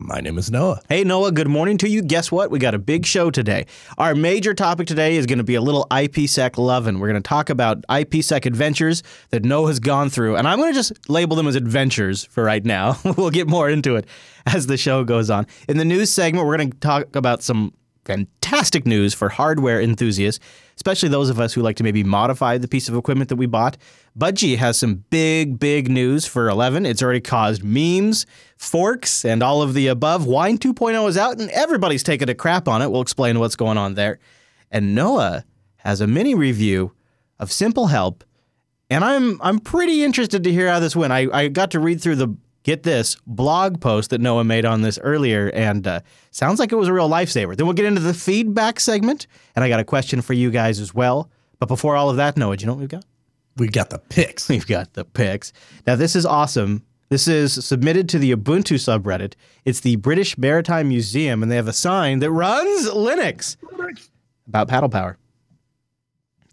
My name is Noah. Hey, Noah, good morning to you. Guess what? We got a big show today. Our major topic today is going to be a little IPsec lovin'. We're going to talk about IPsec adventures that Noah's gone through, and I'm going to just label them as adventures for right now. We'll get more into it as the show goes on. In the news segment, we're going to talk about some fantastic news for hardware enthusiasts, especially those of us who like to maybe modify the piece of equipment that we bought. Budgie has some big news for 11. It's already caused memes, forks, and all of the above. Wine 2.0 is out, and everybody's taking a crap on it. We'll explain what's going on there. And Noah has a mini review of Simple Help, and I'm pretty interested to hear how this went. I got to read through the blog post that Noah made on this earlier, and sounds like it was a real lifesaver. Then we'll get into the feedback segment, and I got a question for you guys as well. But before all of that, Noah, do you know what we've got? We've got the picks. We've got the picks. Now, this is awesome. This is submitted to the Ubuntu subreddit. It's the British Maritime Museum, and they have a sign that runs Linux about paddle power.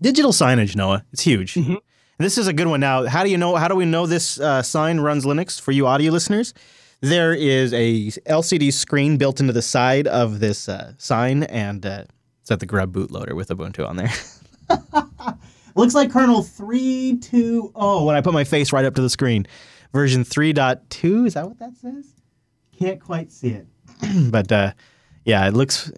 Digital signage, Noah. It's huge. Mm-hmm. This is a good one. Now, how do you know? How do we know this sign runs Linux for you audio listeners? There is a LCD screen built into the side of this sign, and it's at the Grub bootloader with Ubuntu on there. Looks like kernel 3.2.0 when I put my face right up to the screen. Version 3.2, is that what that says? Can't quite see it. But, yeah, it looks...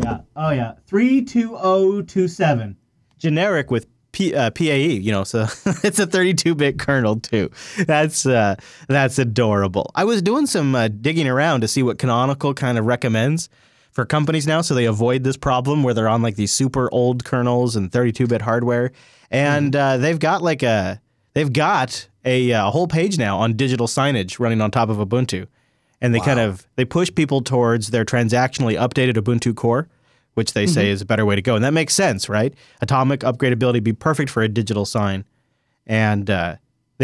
Yeah, oh yeah, 3.2.0.27. Generic with... PAE, you know, so it's a 32-bit kernel, too. That's adorable. I was doing some digging around to see what Canonical kind of recommends for companies now, so they avoid this problem where they're on, like, these super old kernels and 32-bit hardware. And they've got, like, a whole page now on digital signage running on top of Ubuntu. And they kind of push people towards their transactionally updated Ubuntu Core, which they say is a better way to go. And that makes sense, right? Atomic upgradability would be perfect for a digital sign. And then,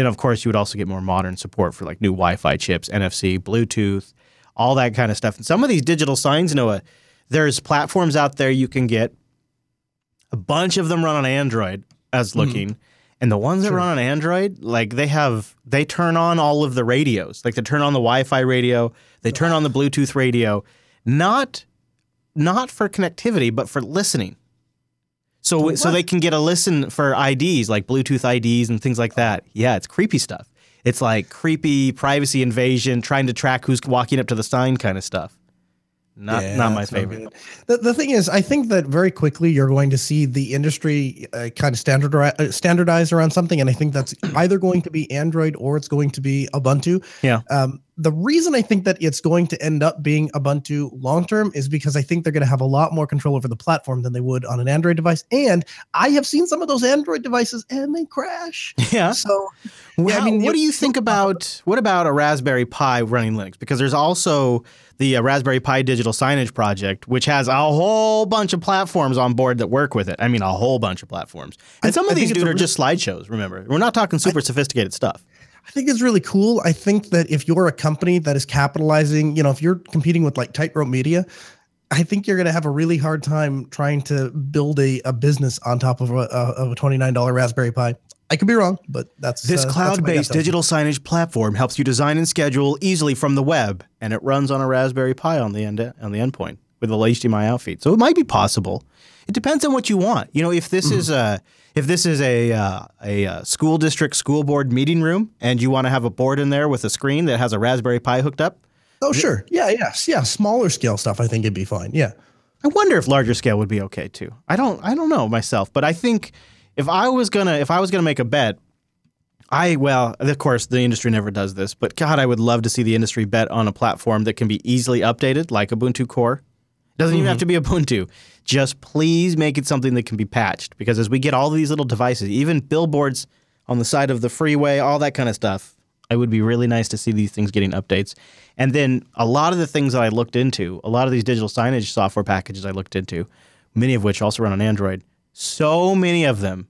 of course, you would also get more modern support for, like, new Wi-Fi chips, NFC, Bluetooth, all that kind of stuff. And some of these digital signs, Noah, there's platforms out there you can get. A bunch of them run on Android, as looking. And the ones that run on Android, like, they turn on all of the radios. Like, they turn on the Wi-Fi radio. They turn on the Bluetooth radio. Not for connectivity, but for listening. So they can get a listen for IDs, like Bluetooth IDs and things like that. Yeah, it's creepy stuff. It's like creepy privacy invasion, trying to track who's walking up to the sign kind of stuff. Not my favorite. The thing is, I think that very quickly you're going to see the industry kind of standardize around something, and I think that's either going to be Android or it's going to be Ubuntu. Yeah. The reason I think that it's going to end up being Ubuntu long-term is because I think they're going to have a lot more control over the platform than they would on an Android device, and I have seen some of those Android devices, and they crash. Yeah. So, well, I mean, what do you think about, what about a Raspberry Pi running Linux? Because there's also the Raspberry Pi Digital Signage Project, which has a whole bunch of platforms on board that work with it. I mean, a whole bunch of platforms. And some of these, dude, are just slideshows, remember. We're not talking super sophisticated stuff. I think it's really cool. I think that if you're a company that is capitalizing, you know, if you're competing with, like, Tightrope Media, I think you're going to have a really hard time trying to build a business on top of a $29 Raspberry Pi. I could be wrong, but that's... This cloud-based digital signage platform helps you design and schedule easily from the web, and it runs on a Raspberry Pi on the endpoint with a HDMI out feed. So it might be possible. It depends on what you want. You know, if this is a school district school board meeting room, and you want to have a board in there with a screen that has a Raspberry Pi hooked up. Oh, sure. Yeah. Smaller scale stuff, I think it'd be fine. Yeah. I wonder if larger scale would be okay too. I don't know myself, but I think if I was gonna make a bet, well, of course, the industry never does this, but God, I would love to see the industry bet on a platform that can be easily updated, like Ubuntu Core. Doesn't even have to be Ubuntu. Just please make it something that can be patched, because as we get all these little devices, even billboards on the side of the freeway, all that kind of stuff, It would be really nice to see these things getting updates. And then a lot of the things that I looked into, a lot of these digital signage software packages I looked into, many of which also run on Android, so many of them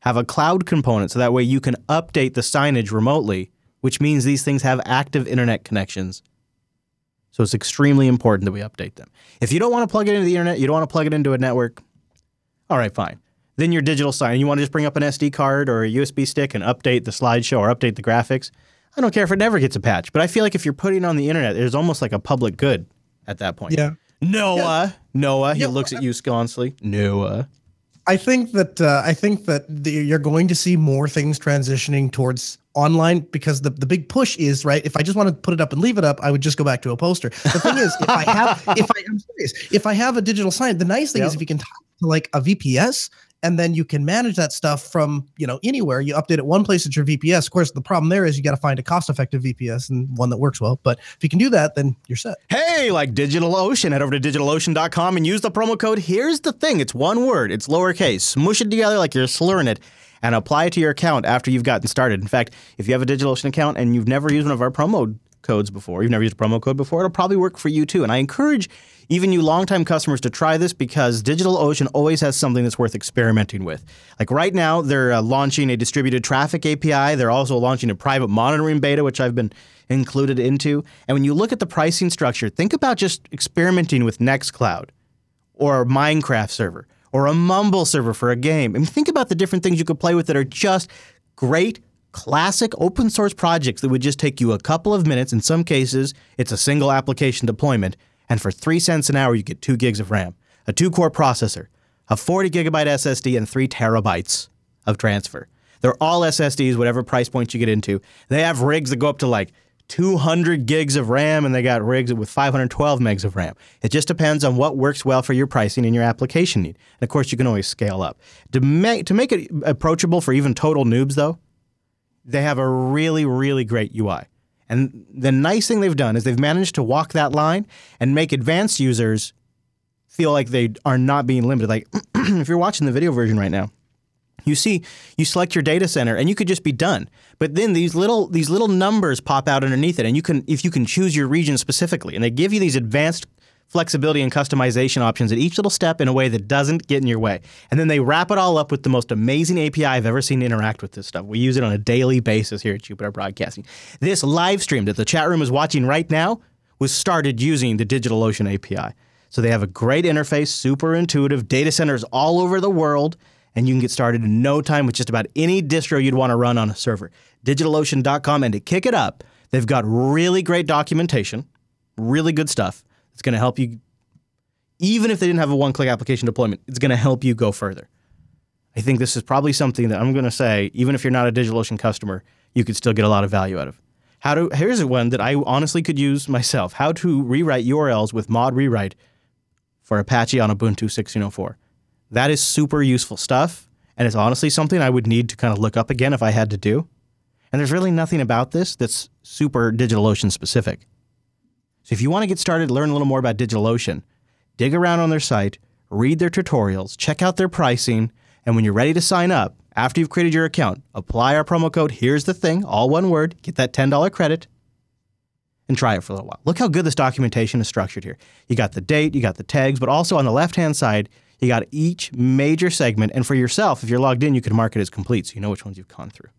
have a cloud component, so that way you can update the signage remotely, which means these things have active internet connections. So it's extremely important that we update them. If you don't want to plug it into the internet, you don't want to plug it into a network, all right, fine. Then your digital sign, you want to just bring up an SD card or a USB stick and update the slideshow or update the graphics. I don't care if it never gets a patch, but I feel like if you're putting it on the internet, there's almost like a public good at that point. Yeah. Noah, he looks at you scornfully. Noah. I think that you're going to see more things transitioning towards online, because the big push is, right, if I just want to put it up and leave it up, I would just go back to a poster. The thing is, if I have a digital sign, the nice thing is if you can talk to like a VPS, and then you can manage that stuff from, you know, anywhere. You update it one place at your VPS. Of course, the problem there is you got to find a cost-effective VPS and one that works well. But if you can do that, then you're set. Hey, like DigitalOcean, head over to DigitalOcean.com and use the promo code. Here's the thing. It's one word. It's lowercase. Smoosh it together like you're slurring it and apply it to your account after you've gotten started. In fact, if you have a DigitalOcean account and you've never used one of our promo codes before, you've never used a promo code before, it'll probably work for you too. And I encourage even you longtime customers to try this, because DigitalOcean always has something that's worth experimenting with. Like right now, they're launching a distributed traffic API. They're also launching a private monitoring beta, which I've been included into. And when you look at the pricing structure, think about just experimenting with Nextcloud or a Minecraft server or a Mumble server for a game. I mean, think about the different things you could play with that are just great, classic open source projects that would just take you a couple of minutes. In some cases, it's a single application deployment. And for 3 cents an hour, you get 2 gigs of RAM, a 2-core processor, a 40-gigabyte SSD, and 3 terabytes of transfer. They're all SSDs, whatever price point you get into. They have rigs that go up to like 200 gigs of RAM, and they got rigs with 512 megs of RAM. It just depends on what works well for your pricing and your application need. And of course, you can always scale up. To make it approachable for even total noobs, though, they have a really, really great UI. And the nice thing they've done is they've managed to walk that line and make advanced users feel like they are not being limited. Like if you're watching the video version right now, you see, you select your data center and you could just be done. But then these little numbers pop out underneath it, and you can, if you can choose your region specifically, and they give you these advanced flexibility and customization options at each little step in a way that doesn't get in your way. And then they wrap it all up with the most amazing API I've ever seen interact with this stuff. We use it on a daily basis here at Jupiter Broadcasting. This live stream that the chat room is watching right now was started using the DigitalOcean API. So they have a great interface, super intuitive, data centers all over the world, and you can get started in no time with just about any distro you'd want to run on a server. DigitalOcean.com, and to kick it up, they've got really great documentation, really good stuff. It's going to help you, even if they didn't have a one-click application deployment, it's going to help you go further. I think this is probably something that I'm going to say, even if you're not a DigitalOcean customer, you could still get a lot of value out of. Here's one that I honestly could use myself. How to rewrite URLs with mod rewrite for Apache on Ubuntu 16.04. That is super useful stuff, and it's honestly something I would need to kind of look up again if I had to do. And there's really nothing about this that's super DigitalOcean specific. So if you want to get started, learn a little more about DigitalOcean, dig around on their site, read their tutorials, check out their pricing, and when you're ready to sign up, after you've created your account, apply our promo code, here's the thing, all one word, get that $10 credit, and try it for a little while. Look how good this documentation is structured here. You got the date, you got the tags, but also on the left-hand side, you got each major segment, and for yourself, if you're logged in, you can mark it as complete, so you know which ones you've gone through.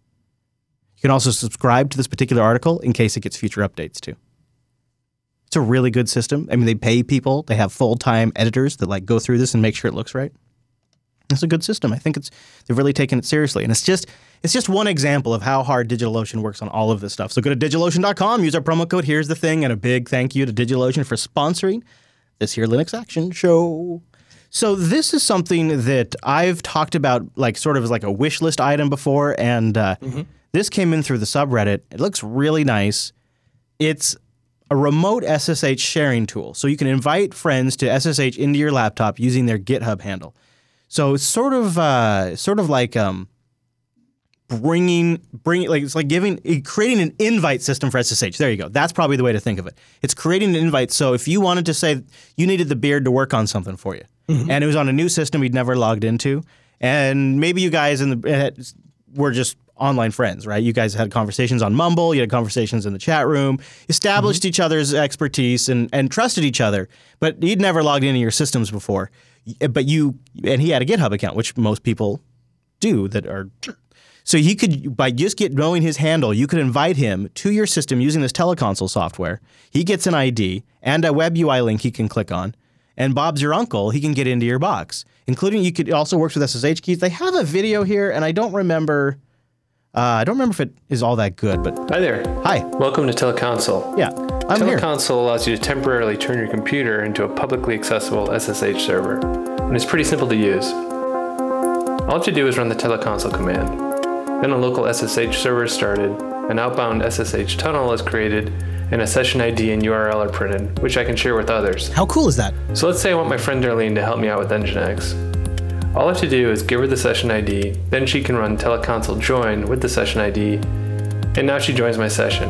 You can also subscribe to this particular article in case it gets future updates too. It's a really good system. I mean, they pay people. They have full-time editors that like go through this and make sure it looks right. It's a good system. I think they've really taken it seriously. And it's just one example of how hard DigitalOcean works on all of this stuff. So go to DigitalOcean.com, use our promo code, here's the thing, and a big thank you to DigitalOcean for sponsoring this here Linux Action Show. So this is something that I've talked about like sort of as like a wish list item before, and this came in through the subreddit. It looks really nice. It's a remote SSH sharing tool. So you can invite friends to SSH into your laptop using their GitHub handle. So it's creating an invite system for SSH. There you go. That's probably the way to think of it. It's creating an invite. So if you wanted to say you needed the beard to work on something for you, and it was on a new system we'd never logged into, and maybe you guys were just online friends, right? You guys had conversations on Mumble, you had conversations in the chat room, established each other's expertise and trusted each other, but he'd never logged into your systems before. But you, and he had a GitHub account, which most people do that are, so he could, by just knowing his handle, you could invite him to your system using this Teleconsole software. He gets an ID and a web UI link he can click on. And Bob's your uncle, he can get into your box. Including, you could also work with SSH keys. They have a video here, and I don't remember if it is all that good, but... Hi there. Hi. Welcome to Teleconsole. Yeah, I'm here. Teleconsole allows you to temporarily turn your computer into a publicly accessible SSH server, and it's pretty simple to use. All you have to do is run the Teleconsole command. Then a local SSH server is started, an outbound SSH tunnel is created, and a session ID and URL are printed, which I can share with others. How cool is that? So let's say I want my friend Darlene to help me out with Nginx. All I have to do is give her the session ID, then she can run Teleconsole join with the session ID, and now she joins my session.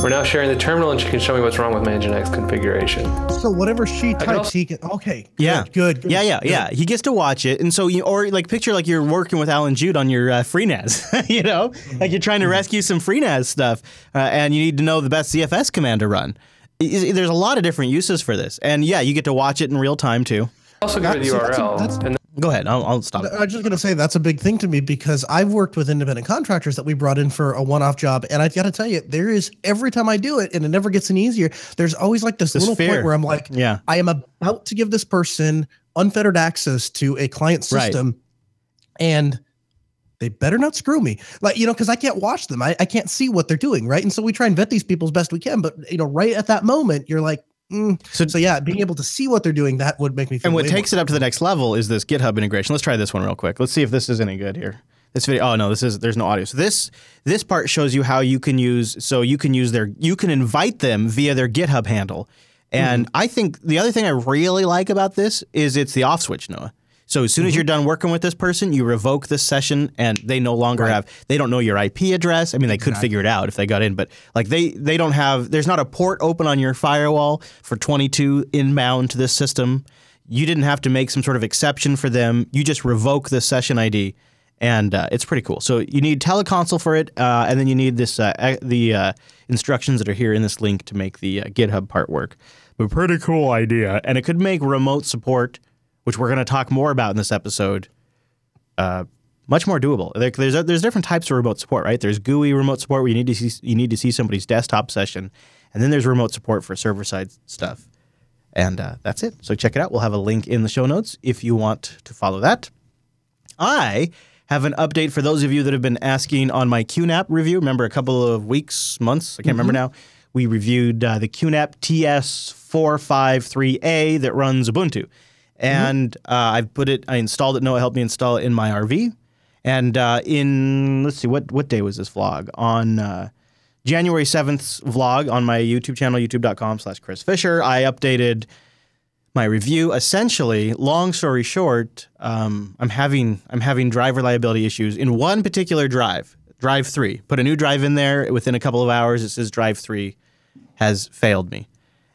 We're now sharing the terminal and she can show me what's wrong with my Nginx configuration. So whatever she types, he can, okay. Yeah. Good. Yeah. He gets to watch it. And so, you, or like picture like you're working with Alan Jude on your FreeNAS, you know, like you're trying to rescue some FreeNAS stuff and you need to know the best ZFS command to run. There's a lot of different uses for this. And yeah, you get to watch it in real time too. Also go to the URL. Go ahead. I'll stop. I was just going to say that's a big thing to me because I've worked with independent contractors that we brought in for a one-off job, and I've got to tell you, there is every time I do it, and it never gets any easier. There's always like this little fear. Point where I'm like, yeah, I am about to give this person unfettered access to a client system, right. And they better not screw me, like, you know, because I can't watch them. I can't see what they're doing, right? And so we try and vet these people as best we can, but you know, right at that moment, you're like. So yeah, being able to see what they're doing, that would make me feel. And what takes it up to the next level is this GitHub integration. Let's try this one real quick. Let's see if this is any good here. This video. Oh no, there's no audio. So this part shows you how you can use. So you can use you can invite them via their GitHub handle. And I think the other thing I really like about this is it's the off switch, Noah. So as soon as you're done working with this person, you revoke this session and they no longer they don't know your IP address. I mean, they could figure it out if they got in, but like they don't have, there's not a port open on your firewall for 22 inbound to this system. You didn't have to make some sort of exception for them. You just revoke the session ID and it's pretty cool. So you need Teleconsole for it and then you need this the instructions that are here in this link to make the GitHub part work. But pretty cool idea. And it could make remote support, which we're going to talk more about in this episode, much more doable. There's different types of remote support, right? There's GUI remote support where you need to see somebody's desktop session, and then there's remote support for server side stuff, and that's it. So check it out. We'll have a link in the show notes if you want to follow that. I have an update for those of you that have been asking on my QNAP review. Remember a couple of weeks, months, I can't remember now. We reviewed the QNAP TS453A that runs Ubuntu. And I installed it. Noah helped me install it in my RV. And let's see, what day was this vlog? On January 7th's vlog on my YouTube channel, youtube.com/ChrisFisher, I updated my review. Essentially, long story short, I'm having drive reliability issues in one particular drive, drive 3. Put a new drive in there. Within a couple of hours, it says drive 3 has failed me.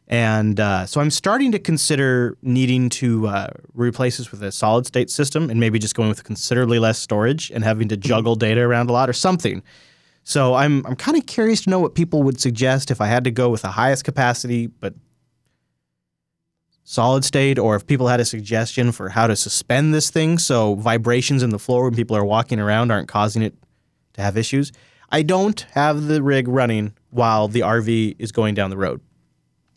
And so I'm starting to consider needing to replace this with a solid-state system and maybe just going with considerably less storage and having to juggle data around a lot or something. So I'm kind of curious to know what people would suggest if I had to go with the highest capacity but solid-state, or if people had a suggestion for how to suspend this thing so vibrations in the floor when people are walking around aren't causing it to have issues. I don't have the rig running while the RV is going down the road.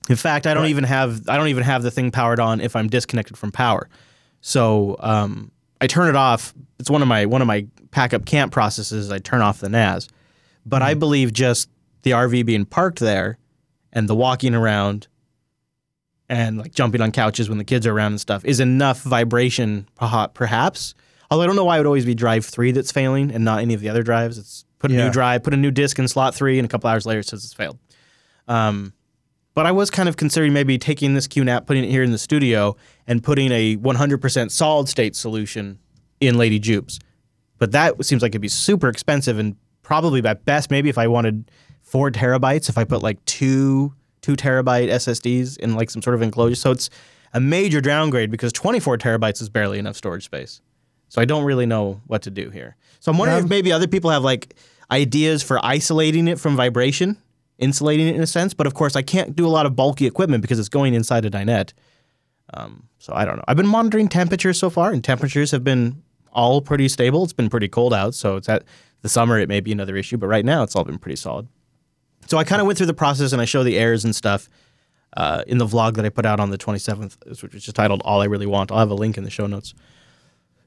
In fact, I don't even have the thing powered on if I'm disconnected from power. So I turn it off. It's one of my pack up camp processes. I turn off the NAS, but I believe just the RV being parked there, and the walking around, and like jumping on couches when the kids are around and stuff is enough vibration, perhaps. Although I don't know why it would always be drive 3 that's failing and not any of the other drives. It's put a new drive, put a new disk in slot 3, and a couple hours later it says it's failed. But I was kind of considering maybe taking this QNAP, putting it here in the studio, and putting a 100% solid-state solution in Lady Jupes. But that seems like it'd be super expensive, and probably at best, maybe if I wanted 4 terabytes, if I put like two terabyte SSDs in like some sort of enclosure. So it's a major downgrade because 24 terabytes is barely enough storage space. So I don't really know what to do here. So I'm wondering if maybe other people have like ideas for isolating it from vibration, insulating it in a sense. But of course, I can't do a lot of bulky equipment because it's going inside a dinette. So I don't know. I've been monitoring temperatures so far, and temperatures have been all pretty stable. It's been pretty cold out, so it's at the summer it may be another issue. But right now, it's all been pretty solid. So I kind of went through the process, and I show the errors and stuff in the vlog that I put out on the 27th, which is just titled "All I Really Want." I'll have a link in the show notes.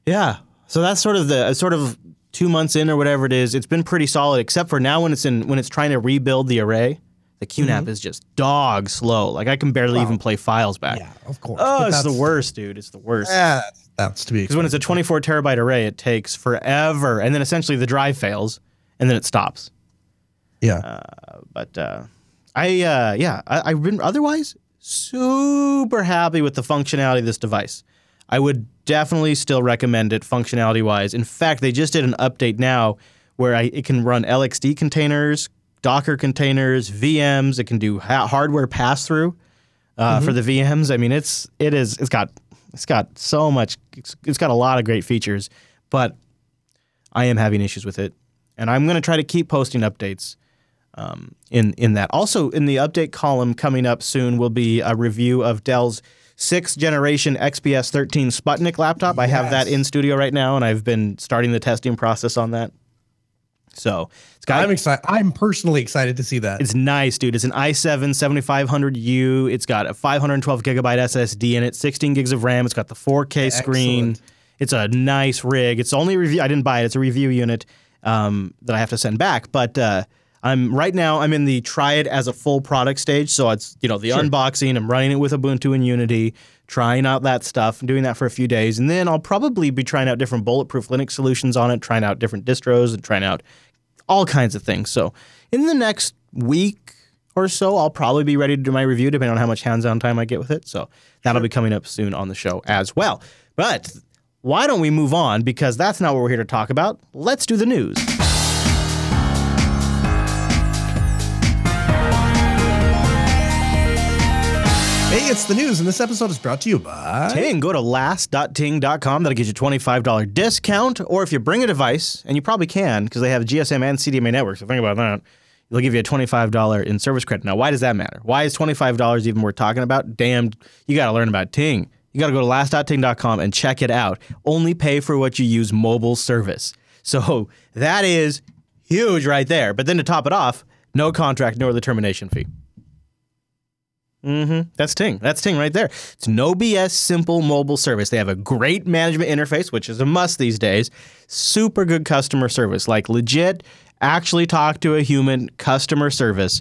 Yeah, so that's sort of the 2 months in or whatever it is. It's been pretty solid, except for now when it's trying to rebuild the array. The QNAP is just dog slow. Like I can barely even play files back. Yeah, of course. Oh, it's the worst, dude. It's the worst. Yeah, that's to be. Because when it's a 24 terabyte array, it takes forever, and then essentially the drive fails, and then it stops. Yeah. I've been otherwise super happy with the functionality of this device. I would definitely still recommend it functionality-wise. In fact, they just did an update now where it can run LXD containers, Docker containers, VMs. It can do hardware pass-through for the VMs. I mean, it's got so much. It's got a lot of great features, but I am having issues with it, and I'm going to try to keep posting updates in that. Also, in the update column coming up soon will be a review of Dell's 6th generation XPS 13 Sputnik laptop. Yes. I have that in studio right now, and I've been starting the testing process on that. So it's got. I'm excited. I'm personally excited to see that. It's nice, dude. It's an i7 7500U. It's got a 512 gigabyte SSD in it, 16 gigs of RAM. It's got the 4K screen. It's a nice rig. It's only review. I didn't buy it. It's a review unit that I have to send back, but. Right now I'm in the try it as a full product stage, so it's the unboxing. I'm running it with Ubuntu and Unity, trying out that stuff, and doing that for a few days, and then I'll probably be trying out different bulletproof Linux solutions on it, trying out different distros, and trying out all kinds of things. So in the next week or so, I'll probably be ready to do my review, depending on how much hands-on time I get with it. So that'll be coming up soon on the show as well. But why don't we move on? Because that's not what we're here to talk about. Let's do the news. Hey, it's the news, and this episode is brought to you by Ting. Go to last.ting.com. That'll get you a $25 discount, or if you bring a device, and you probably can, because they have GSM and CDMA networks, so think about that, they'll give you a $25 in service credit. Now, why does that matter? Why is $25 even worth talking about? Damn, you got to learn about Ting. You got to go to last.ting.com and check it out. Only pay for what you use mobile service. So that is huge right there. But then to top it off, no contract, no early termination fee. That's Ting. That's Ting right there. It's no BS, simple mobile service. They have a great management interface, which is a must these days. Super good customer service, like legit, actually talk to a human customer service.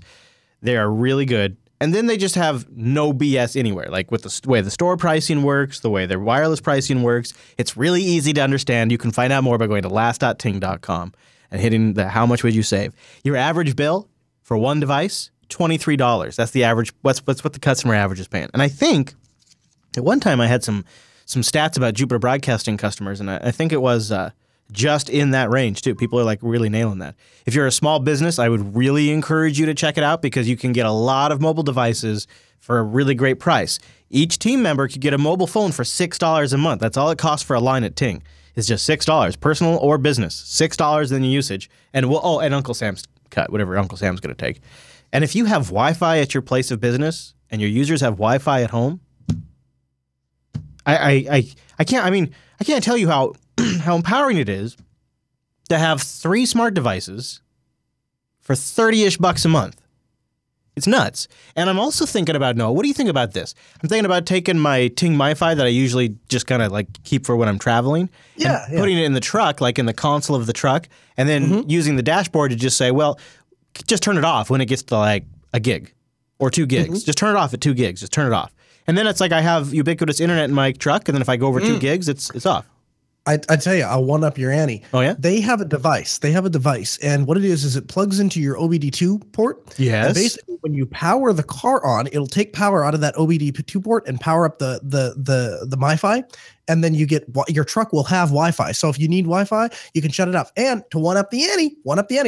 They are really good. And then they just have no BS anywhere, like with the way the store pricing works, the way their wireless pricing works. It's really easy to understand. You can find out more by going to last.ting.com and hitting the how much would you save. Your average bill for one device, $23. That's the average. That's what the customer average is paying. And I think at one time I had some stats about Jupiter Broadcasting customers, and I think it was just in that range too. People are like really nailing that. If you're a small business, I would really encourage you to check it out because you can get a lot of mobile devices for a really great price. Each team member could get a mobile phone for $6 a month. That's all it costs for a line at Ting. It's just $6, personal or business. $6 in usage, and and Uncle Sam's cut, whatever Uncle Sam's going to take. And if you have Wi-Fi at your place of business and your users have Wi-Fi at home, I can't tell you how how empowering it is to have 3 smart devices for 30-ish bucks a month. It's nuts. And I'm also thinking about, Noah, what do you think about this? I'm thinking about taking my Ting MiFi that I usually just kind of like keep for when I'm traveling and putting it in the truck, like in the console of the truck, and then using the dashboard to just say, well, just turn it off when it gets to like a gig or 2 gigs. Just turn it off at 2 gigs. Just turn it off. And then it's like I have ubiquitous internet in my truck, and then if I go over 2 gigs, it's off. I tell you, I'll one up your Annie. Oh, yeah? They have a device. And what it is it plugs into your OBD2 port. Yes. And basically, when you power the car on, it'll take power out of that OBD2 port and power up the MiFi. And then you get your truck will have Wi-Fi. So if you need Wi-Fi, you can shut it off. And to one up the Annie,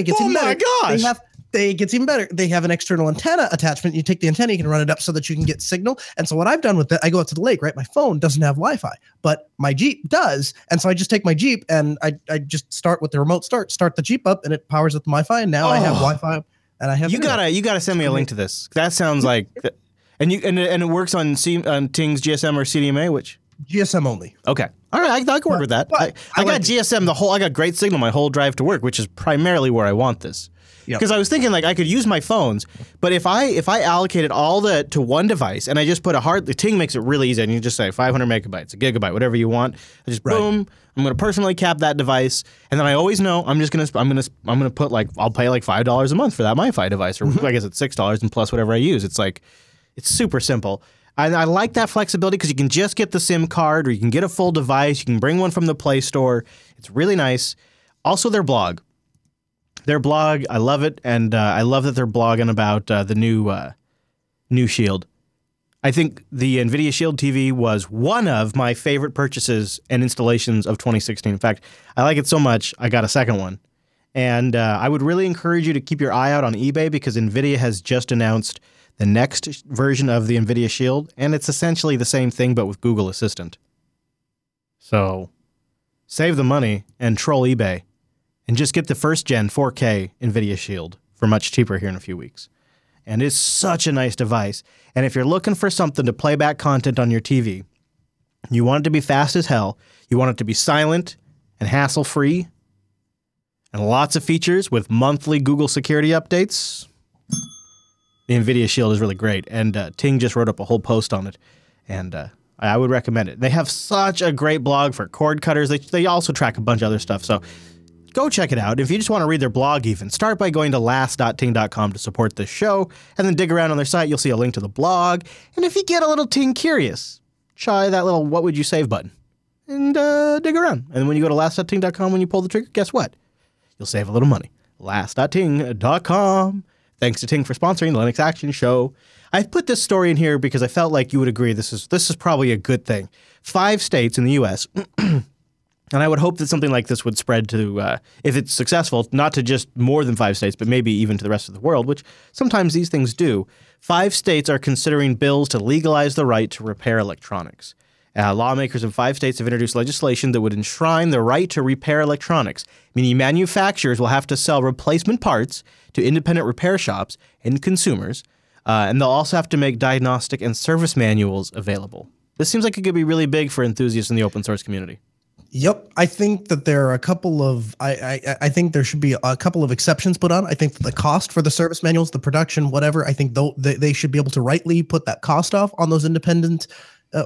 gets even better. Oh, my gosh. They have It gets even better. They have an external antenna attachment. You take the antenna, you can run it up so that you can get signal. And so what I've done with that, I go out to the lake, right? My phone doesn't have Wi-Fi, but my Jeep does. And so I just take my Jeep and I just start with the remote start the Jeep up, and it powers up the Wi-Fi. And now I have Wi-Fi, and I have. You gotta send me a link to this. That sounds like, and it works on Ting's GSM or CDMA, which. GSM only. Okay. All right. I can work with that. I got GSM the whole. I got great signal my whole drive to work, which is primarily where I want this. Because I was thinking like I could use my phones, but if I allocated all that to one device and I just put the Ting makes it really easy, and you just say 500 megabytes, a gigabyte, whatever you want. I just boom. I'm gonna personally cap that device, and then I always know I'm gonna put like I'll pay like $5 a month for that MiFi device, or I guess it's $6 and plus whatever I use. It's like it's super simple. I like that flexibility because you can just get the SIM card, or you can get a full device. You can bring one from the Play Store. It's really nice. Also, their blog. Their blog, I love it, and I love that they're blogging about the new Shield. I think the NVIDIA Shield TV was one of my favorite purchases and installations of 2016. In fact, I like it so much, I got a second one. And I would really encourage you to keep your eye out on eBay, because NVIDIA has just announced the next version of the NVIDIA Shield, and it's essentially the same thing but with Google Assistant. So save the money and troll eBay. And just get the first gen 4K NVIDIA Shield for much cheaper here in a few weeks. And it's such a nice device. And if you're looking for something to play back content on your TV, you want it to be fast as hell, you want it to be silent and hassle-free, and lots of features with monthly Google security updates, the NVIDIA Shield is really great. And Ting just wrote up a whole post on it. And I would recommend it. They have such a great blog for cord cutters. They also track a bunch of other stuff. So go check it out. If you just want to read their blog even, start by going to last.ting.com to support this show, and then dig around on their site. You'll see a link to the blog. And if you get a little Ting curious, try that little what would you save button and dig around. And when you go to last.ting.com, when you pull the trigger, guess what? You'll save a little money. Last.ting.com. Thanks to Ting for sponsoring the Linux Action Show. I've put this story in here because I felt like you would agree this is probably a good thing. 5 states in the U.S., and I would hope that something like this would spread to, if it's successful, not to just more than 5 states, but maybe even to the rest of the world, which sometimes these things do. 5 states are considering bills to legalize the right to repair electronics. Lawmakers in 5 states have introduced legislation that would enshrine the right to repair electronics, meaning manufacturers will have to sell replacement parts to independent repair shops and consumers, and they'll also have to make diagnostic and service manuals available. This seems like it could be really big for enthusiasts in the open source community. Yep, I think that there are a couple of I think there should be a couple of exceptions put on. I think that the cost for the service manuals, the production, whatever, I think they should be able to rightly put that cost off on those independent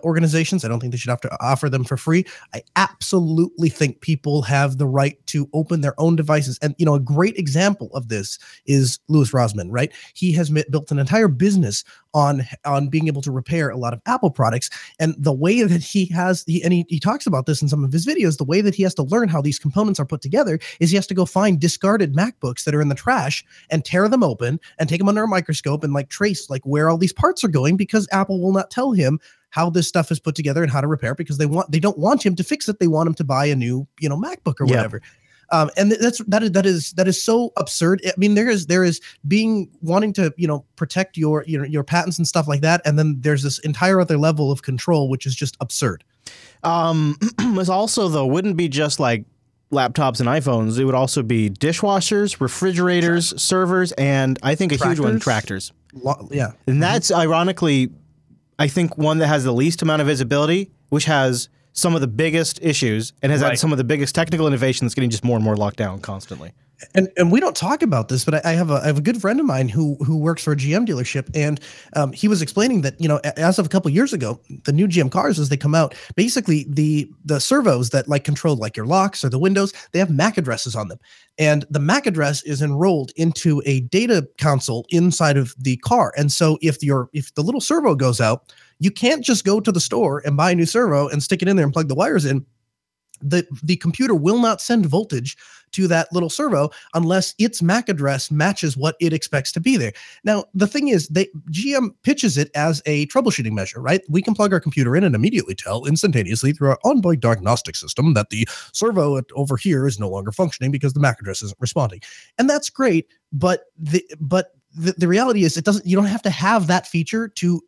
organizations. I don't think they should have to offer them for free. I absolutely think people have the right to open their own devices. And, you know, a great example of this is Louis Rosman, right? He has built an entire business on being able to repair a lot of Apple products. And the way that he has, he talks about this in some of his videos, the way that he has to learn how these components are put together is he has to go find discarded MacBooks that are in the trash and tear them open and take them under a microscope and like trace like where all these parts are going, because Apple will not tell him how this stuff is put together and how to repair it, because they don't want him to fix it. They want him to buy a new, you know, MacBook or whatever. And that is so absurd. I mean, there is wanting to, you know, protect your patents and stuff like that, and then there's this entire other level of control, which is just absurd. This also though wouldn't be just like laptops and iPhones. It would also be dishwashers, refrigerators, servers, and I think a huge one, tractors. And that's ironically, I think, one that has the least amount of visibility, which has some of the biggest issues and has had some of the biggest technical innovation that's getting just more and more locked down constantly. And we don't talk about this, but I have a good friend of mine who works for a GM dealership, and he was explaining that, you know, as of a couple of years ago, the new GM cars, as they come out, basically the servos that like control like your locks or the windows, they have MAC addresses on them, and the MAC address is enrolled into a data console inside of the car. And so if the little servo goes out, you can't just go to the store and buy a new servo and stick it in there and plug the wires in. the computer will not send voltage to that little servo unless its MAC address matches what it expects to be there. Now, the thing is, GM pitches it as a troubleshooting measure, right? We can plug our computer in and immediately tell instantaneously through our onboard diagnostic system that the servo over here is no longer functioning because the MAC address isn't responding. And that's great, but the reality is, it doesn't. You don't have to have that feature to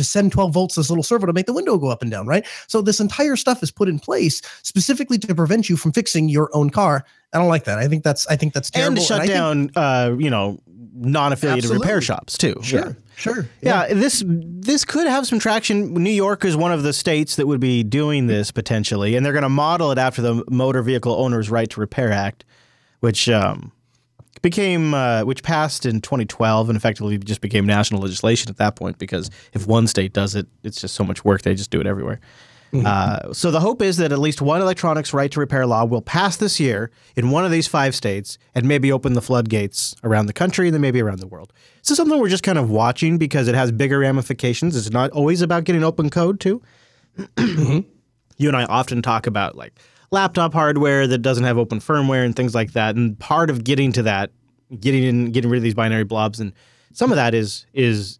send 12 volts this little servo to make the window go up and down, right? So this entire stuff is put in place specifically to prevent you from fixing your own car. I don't like that. I think that's terrible. And to shut down, non-affiliated repair shops too. Sure, sure. Yeah, this could have some traction. New York is one of the states that would be doing this potentially, and they're going to model it after the Motor Vehicle Owners' Right to Repair Act, which passed in 2012 and effectively just became national legislation at that point, because if one state does it, it's just so much work, they just do it everywhere. Mm-hmm. So the hope is that at least one electronics right to repair law will pass this year in one of these 5 states and maybe open the floodgates around the country and then maybe around the world. So something we're just kind of watching because it has bigger ramifications. It's not always about getting open code too. Mm-hmm. You and I often talk about like laptop hardware that doesn't have open firmware and things like that. And part of getting to that, getting rid of these binary blobs, and some of that is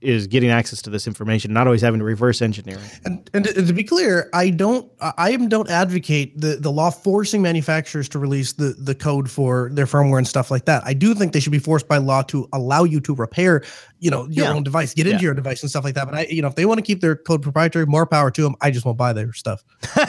getting access to this information, not always having to reverse engineer it. And to be clear, I don't advocate the law forcing manufacturers to release the code for their firmware and stuff like that. I do think they should be forced by law to allow you to repair, your own device, get into your device and stuff like that. But if they want to keep their code proprietary, more power to them. I just won't buy their stuff.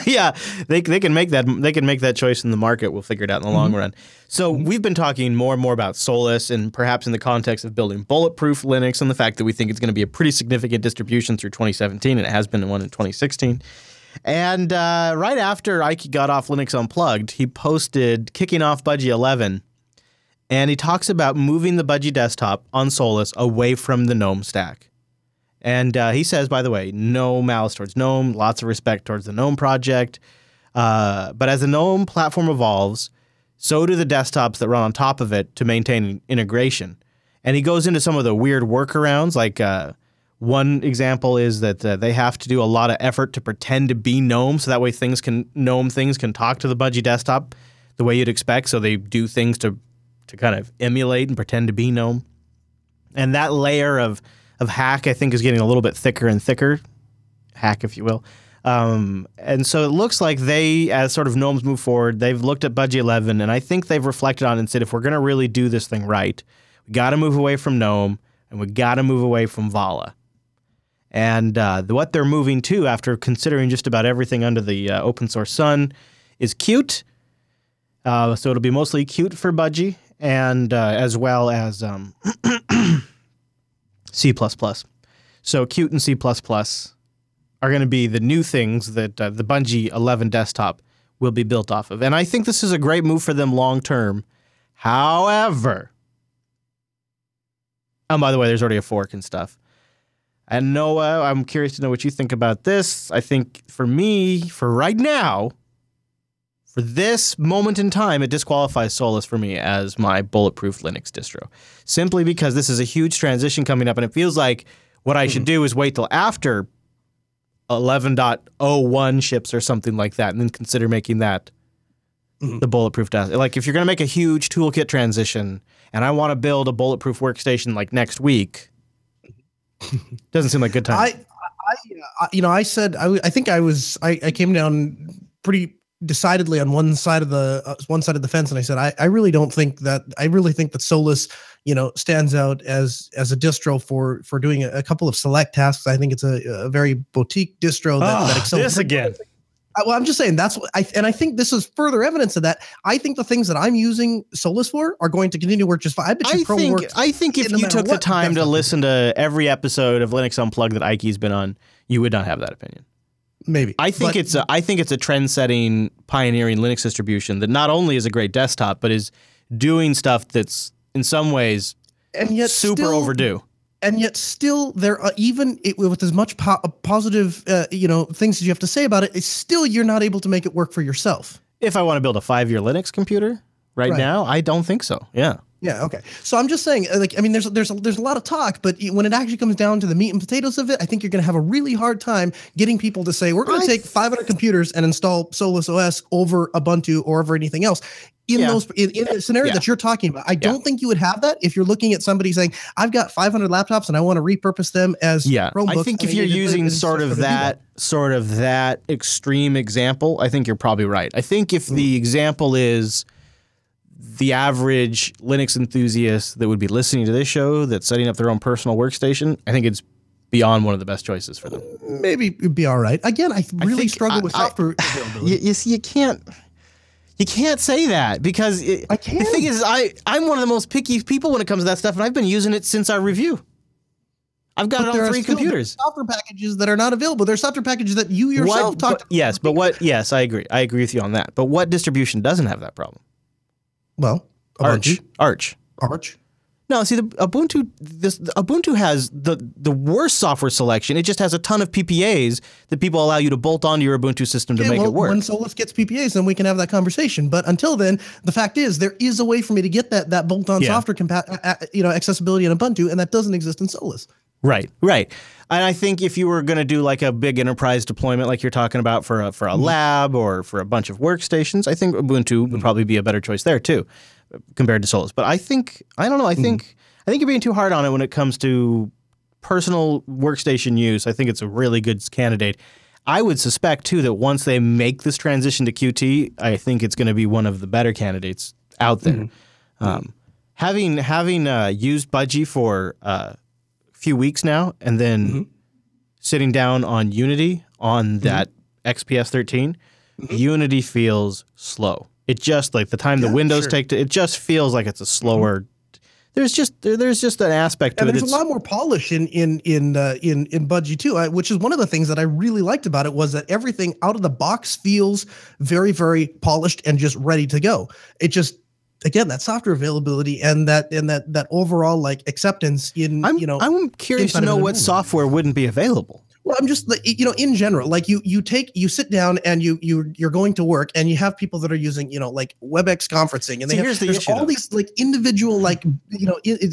Yeah, they can make that choice in the market. We'll figure it out in the long run. So we've been talking more and more about Solus, and perhaps in the context of building bulletproof Linux, and the fact that we think it's going to be a pretty significant distribution through 2017, and it has been one in 2016. And right after Ike got off Linux Unplugged, he posted kicking off Budgie 11, and he talks about moving the Budgie desktop on Solus away from the GNOME stack. And he says, by the way, no malice towards GNOME, lots of respect towards the GNOME project. But as the GNOME platform evolves, so do the desktops that run on top of it to maintain integration. And he goes into some of the weird workarounds. Like one example is that they have to do a lot of effort to pretend to be GNOME, so that way GNOME things can talk to the Budgie desktop the way you'd expect. So they do things to kind of emulate and pretend to be GNOME. And that layer of hack, I think, is getting a little bit thicker and thicker, hack, if you will. And so it looks like they, as sort of GNOMEs move forward, they've looked at Budgie 11, and I think they've reflected on it and said, if we're going to really do this thing right, we got to move away from GNOME, and we got to move away from Vala. And what they're moving to, after considering just about everything under the open source sun, is Qt. So it'll be mostly Qt for Budgie, and as well as C++. So Qt and C++ are going to be the new things that the Budgie 11 desktop will be built off of. And I think this is a great move for them long term. However, and by the way, there's already a fork and stuff. And Noah, I'm curious to know what you think about this. I think for me, for right now, for this moment in time, it disqualifies Solus for me as my bulletproof Linux distro, simply because this is a huge transition coming up, and it feels like what I should do is wait till after 11.01 ships or something like that, and then consider making that the bulletproof desk. Like, if you're going to make a huge toolkit transition, and I want to build a bulletproof workstation like next week, doesn't seem like good time. I came down pretty decidedly on one side of the fence, and I said I really think that Solus stands out as a distro for doing a couple of select tasks. I think it's a very boutique distro that excels. This again. Well, I'm just saying I think this is further evidence of that. I think the things that I'm using Solus for are going to continue to work just fine. I think if you took the time to listen to every episode of Linux Unplugged that Ike's been on, you would not have that opinion. Maybe. I think it's a trend-setting, pioneering Linux distribution that not only is a great desktop, but is doing stuff that's in some ways and yet super overdue. And yet still, there are, even with as much positive things that you have to say about it, it's still, you're not able to make it work for yourself. If I want to build a 5-year Linux computer right now, I don't think so. Yeah. Yeah. Okay. So I'm just saying, like, I mean, there's a lot of talk, but when it actually comes down to the meat and potatoes of it, I think you're going to have a really hard time getting people to say, we're going to take 500 computers and install Solus OS over Ubuntu or over anything else. In those, in the scenario that you're talking about, I don't think you would have that if you're looking at somebody saying, I've got 500 laptops and I want to repurpose them as Chromebooks. I think if you're using sort of that extreme example, I think you're probably right. I think if the example is the average Linux enthusiast that would be listening to this show that's setting up their own personal workstation, I think it's beyond one of the best choices for them. Maybe it'd be all right. Again, I really struggle with software availability. You see, you can't say that because the thing is, I'm one of the most picky people when it comes to that stuff, and I've been using it since our review. I've got it on 3 computers. There are software packages that are not available. There are software packages that you yourself talked about. Yes, but what? Yes, I agree. I agree with you on that. But what distribution doesn't have that problem? Well, Ubuntu. Arch. No, see, Ubuntu has the worst software selection. It just has a ton of PPAs that people allow you to bolt onto your Ubuntu system to make it work. When Solus gets PPAs, then we can have that conversation. But until then, the fact is, there is a way for me to get that bolt-on software accessibility in Ubuntu, and that doesn't exist in Solus. Right, right. And I think if you were going to do like a big enterprise deployment like you're talking about for a lab or for a bunch of workstations, I think Ubuntu would probably be a better choice there too, compared to Solus. But I think you're being too hard on it when it comes to personal workstation use. I think it's a really good candidate. I would suspect too that once they make this transition to Qt, I think it's going to be one of the better candidates out there. Having used Budgie for a few weeks now, and then sitting down on Unity on that XPS 13, Unity feels slow. It just, like, the time the Windows take to, it just feels like it's a slower. There's just an aspect to it. There's a lot more polish in Budgie too, which is one of the things that I really liked about it, was that everything out of the box feels very, very polished and just ready to go. It just, again, that software availability and that overall, like, acceptance in I'm curious to know what software wouldn't be available. Well, I'm just, in general, like, you sit down and you're going to work and you have people that are using, like, WebEx conferencing, and there's all these, like, individual, like,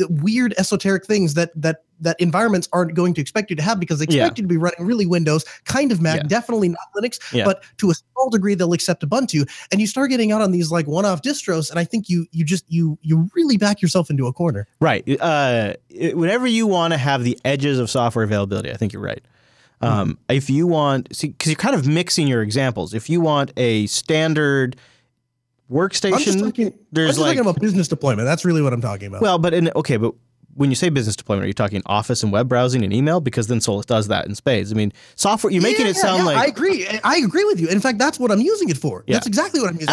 weird esoteric things that environments aren't going to expect you to have, because they expect you to be running really Windows, kind of Mac, definitely not Linux, but to a small degree they'll accept Ubuntu, and you start getting out on these, like, one-off distros, and I think you really back yourself into a corner. Right. Whenever you want to have the edges of software availability, I think you're right. If you want, see, because you're kind of mixing your examples. If you want a standard workstation, I'm just talking about business deployment. That's really what I'm talking about. Well, but when you say business deployment, are you talking Office and web browsing and email? Because then Solus does that in spades. I mean, software, you're making it sound like... I agree with you. In fact, that's what I'm using it for. Yeah. That's exactly what I'm using.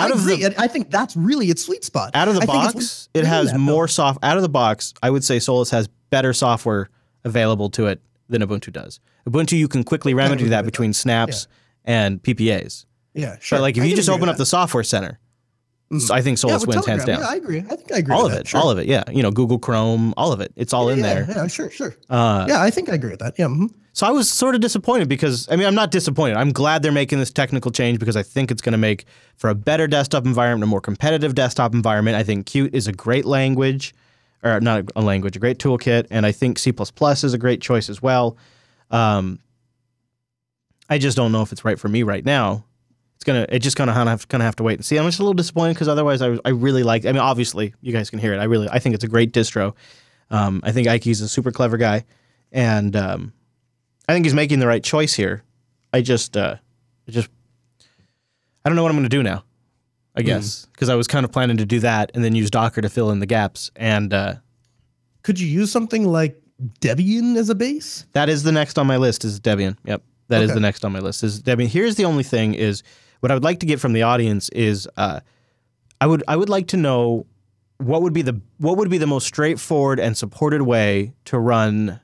I think that's really its sweet spot. Out of the box, it has more software. Out of the box, I would say Solus has better software available to it than Ubuntu does. Ubuntu, you can quickly remedy that between snaps and PPAs. Yeah, sure. But, like, if you just open up the software center, I think Solus wins hands down. Yeah, I agree. I think I agree. All of it. Sure. All of it. Yeah. Google Chrome. All of it. It's all in there. Yeah. Sure. Sure. I think I agree with that. Yeah. So I was sort of disappointed because, I mean, I'm not disappointed. I'm glad they're making this technical change because I think it's going to make for a better desktop environment, a more competitive desktop environment. I think Qt is a great language, or not a language, a great toolkit, and I think C++ is a great choice as well. I just don't know if it's right for me right now. It's just gonna have to wait and see. I'm just a little disappointed because otherwise I really like. I mean, obviously you guys can hear it. I think it's a great distro. I think Ike's a super clever guy, and I think he's making the right choice here. I don't know what I'm gonna do now. I guess because I was kind of planning to do that and then use Docker to fill in the gaps. And could you use something like Debian as a base? That is the next on my list. Is Debian? Yep, that is the next on my list. Is Debian? Here's the only thing is what I would like to get from the audience is I would like to know what would be the most straightforward and supported way to run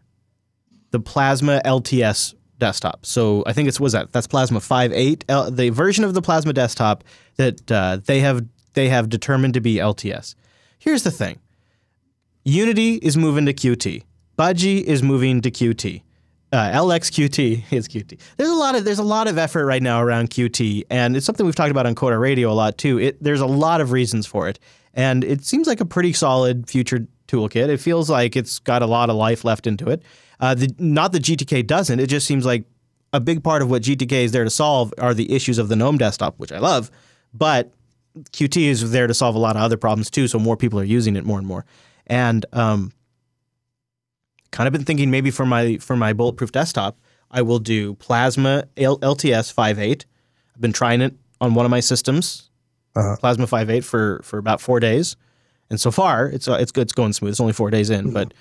the Plasma LTS desktop. So I think that's Plasma 5.8, the version of the Plasma desktop that they have determined to be LTS. Here's the thing: Unity is moving to Qt, Budgie is moving to Qt, LXQT is Qt. There's a lot of effort right now around Qt, and it's something we've talked about on Coda Radio a lot too. There's a lot of reasons for it, and it seems like a pretty solid future toolkit. It feels like it's got a lot of life left into it. Not that GTK doesn't. It just seems like a big part of what GTK is there to solve are the issues of the GNOME desktop, which I love, but Qt is there to solve a lot of other problems too. So more people are using it more and more, and kind of been thinking maybe for my bulletproof desktop, I will do Plasma LTS 5.8. I've been trying it on one of my systems, Plasma 5.8 for about 4 days, and so far it's good. It's going smooth. It's only 4 days in, but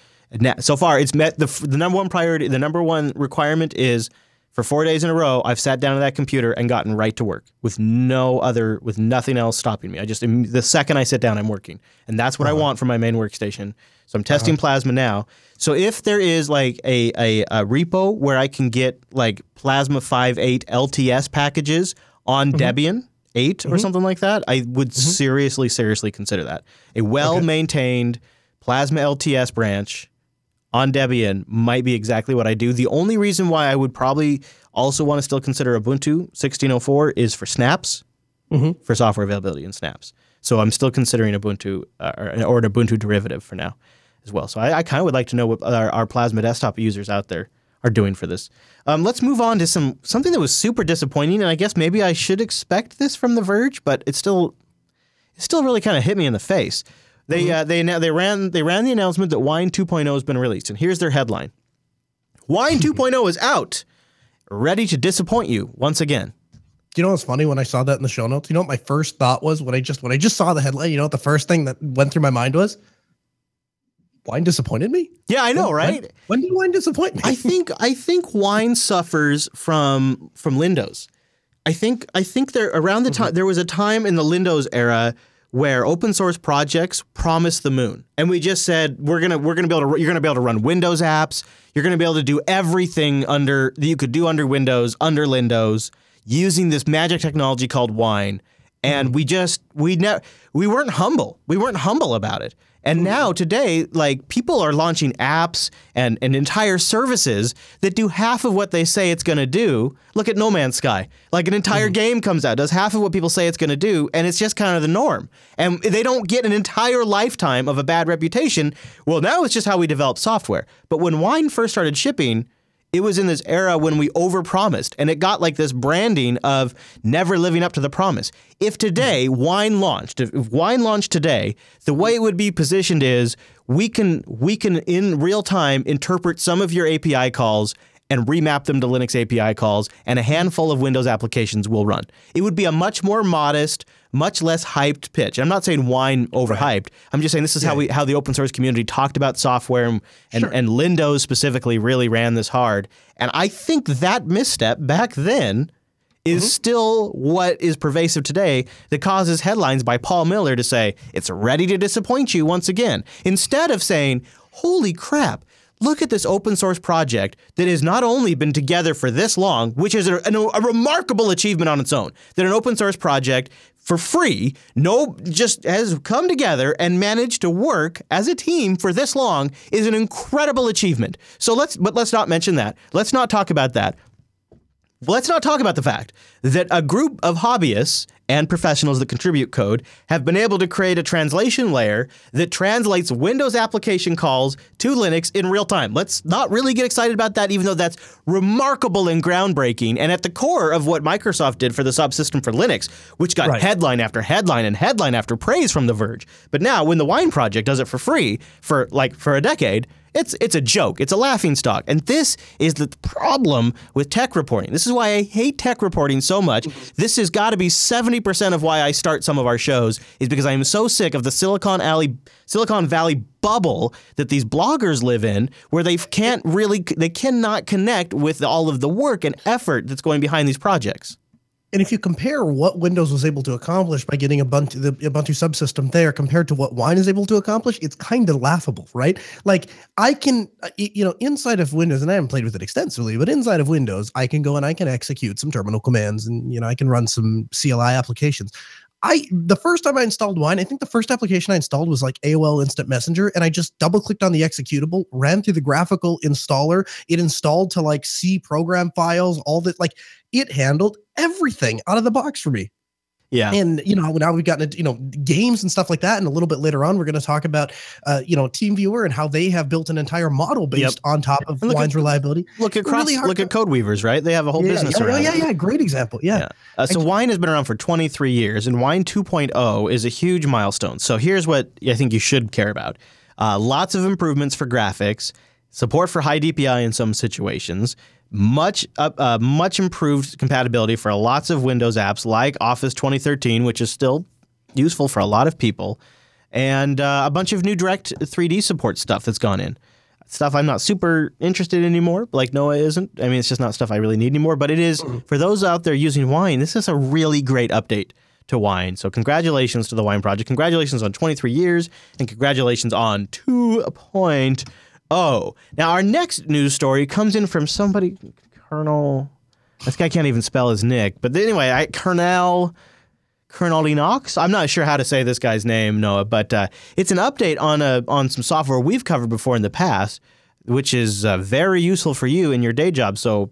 so far it's met the number one priority. The number one requirement is for 4 days in a row, I've sat down at that computer and gotten right to work with with nothing else stopping me. The second I sit down, I'm working, and that's what I want for my main workstation. So I'm testing Plasma now. So if there is like a repo where I can get like Plasma 5.8 LTS packages on Debian 8 or something like that, I would seriously consider that. A well-maintained Plasma LTS branch on Debian might be exactly what I do. The only reason why I would probably also want to still consider Ubuntu 16.04 is for snaps, for software availability in snaps. So I'm still considering Ubuntu or an Ubuntu derivative for now as well. So I kind of would like to know what our Plasma desktop users out there are doing for this. Let's move on to something that was super disappointing, and I guess maybe I should expect this from The Verge, but it still really kind of hit me in the face. They ran the announcement that Wine 2.0 has been released, and here's their headline: Wine 2.0 is out, ready to disappoint you once again. You know what's funny? When I saw that in the show notes, you know what my first thought was when I just saw the headline? You know what the first thing that went through my mind was? Wine disappointed me? Yeah, I know, right? When did Wine disappoint me? I think Wine suffers from Lindows. I think there around the time there was a time in the Lindows era where open source projects promised the moon, and we just said you're gonna be able to run Windows apps, you're gonna be able to do everything that you could do under Windows under Lindows, using this magic technology called Wine, and we weren't humble. We weren't humble about it. And now today, like, people are launching apps and entire services that do half of what they say it's going to do. Look at No Man's Sky. Like, an entire game comes out, does half of what people say it's going to do, and it's just kind of the norm. And they don't get an entire lifetime of a bad reputation. Well, now it's just how we develop software. But when Wine first started shipping, it was in this era when we overpromised, and it got like this branding of never living up to the promise. If today Wine launched, if Wine launched today, the way it would be positioned is we can in real time interpret some of your API calls and remap them to Linux API calls, and a handful of Windows applications will run. It would be a much more modest, much less hyped pitch. I'm not saying Wine overhyped. Right. I'm just saying this is how the open source community talked about software, and Lindows specifically really ran this hard. And I think that misstep back then is still what is pervasive today that causes headlines by Paul Miller to say, it's ready to disappoint you once again, instead of saying, holy crap, look at this open source project that has not only been together for this long, which is a remarkable achievement on its own, that an open source project for free, just has come together and managed to work as a team for this long, is an incredible achievement. So let's not mention that. Let's not talk about that. Let's not talk about the fact that a group of hobbyists and professionals that contribute code have been able to create a translation layer that translates Windows application calls to Linux in real time. Let's not really get excited about that, even though that's remarkable and groundbreaking and at the core of what Microsoft did for the subsystem for Linux, which got headline after headline and headline after praise from The Verge. But now when the Wine project does it for free for a decade, it's a joke. It's a laughingstock. And this is the problem with tech reporting. This is why I hate tech reporting so much. This has got to be 70% of why I start some of our shows, is because I am so sick of the Silicon Valley bubble that these bloggers live in, where they cannot connect with all of the work and effort that's going behind these projects. And if you compare what Windows was able to accomplish by getting the Ubuntu subsystem there compared to what Wine is able to accomplish, it's kind of laughable, right? Like, I can, you know, inside of Windows, and I haven't played with it extensively, but inside of Windows, I can go and I can execute some terminal commands, and, you know, I can run some CLI applications. The first time I installed Wine, I think the first application I installed was like AOL Instant Messenger, and I just double clicked on the executable, ran through the graphical installer. It installed to like C program files, all that. Like it handled everything out of the box for me. Yeah. And, you know, now we've gotten into, you know, games and stuff like that. And a little bit later on, we're going to talk about, you know, TeamViewer and how they have built an entire model based on top of Wine's reliability. Look at CodeWeavers, right? They have a whole business around. Yeah. Great example. Yeah. So Wine has been around for 23 years, and Wine 2.0 is a huge milestone. So here's what I think you should care about. Lots of improvements for graphics, support for high DPI in some situations, much improved compatibility for lots of Windows apps like Office 2013, which is still useful for a lot of people, and a bunch of new direct 3D support stuff that's gone in. Stuff I'm not super interested in anymore, like Noah isn't. I mean, it's just not stuff I really need anymore, but it is, for those out there using Wine, this is a really great update to Wine. So congratulations to the Wine project. Congratulations on 23 years, and congratulations on 2.0. Oh, now our next news story comes in from somebody, Colonel, this guy can't even spell his nick, but anyway, Colonel Enox, I'm not sure how to say this guy's name, Noah, but it's an update on some software we've covered before in the past, which is very useful for you in your day job. So,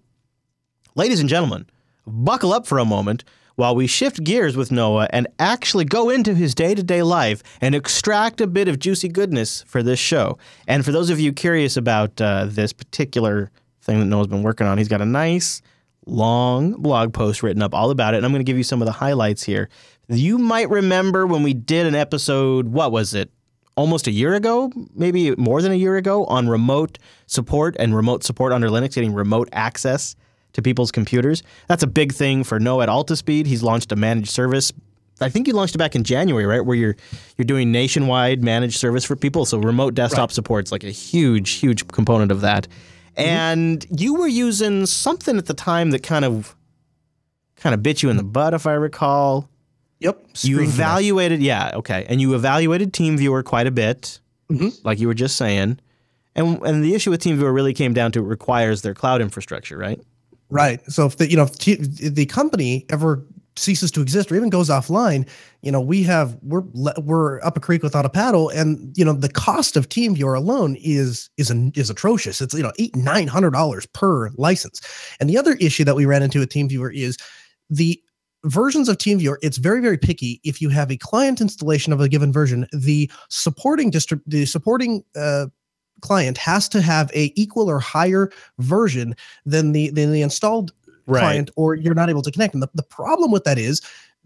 ladies and gentlemen, buckle up for a moment while we shift gears with Noah and actually go into his day-to-day life and extract a bit of juicy goodness for this show. And for those of you curious about this particular thing that Noah's been working on, he's got a nice, long blog post written up all about it, and I'm going to give you some of the highlights here. You might remember when we did an episode, what was it, almost a year ago, maybe more than a year ago, on remote support and remote support under Linux, getting remote access to people's computers. That's a big thing for Noah at AltaSpeed. He's launched a managed service. I think you launched it back in January, right? Where you're doing nationwide managed service for people. So remote desktop support's like a huge, huge component of that. And you were using something at the time that kind of bit you in the butt, if I recall. Yep. You evaluated, and you evaluated TeamViewer quite a bit, like you were just saying. And the issue with TeamViewer really came down to it requires their cloud infrastructure, right? Right. So if the company ever ceases to exist or even goes offline, you know, we're up a creek without a paddle, and you know the cost of TeamViewer alone is atrocious. It's, you know, $800-$900 per license. And the other issue that we ran into with TeamViewer is the versions of TeamViewer, it's very, very picky. If you have a client installation of a given version, the supporting client has to have a equal or higher version than the installed client, or you're not able to connect. And the problem with that is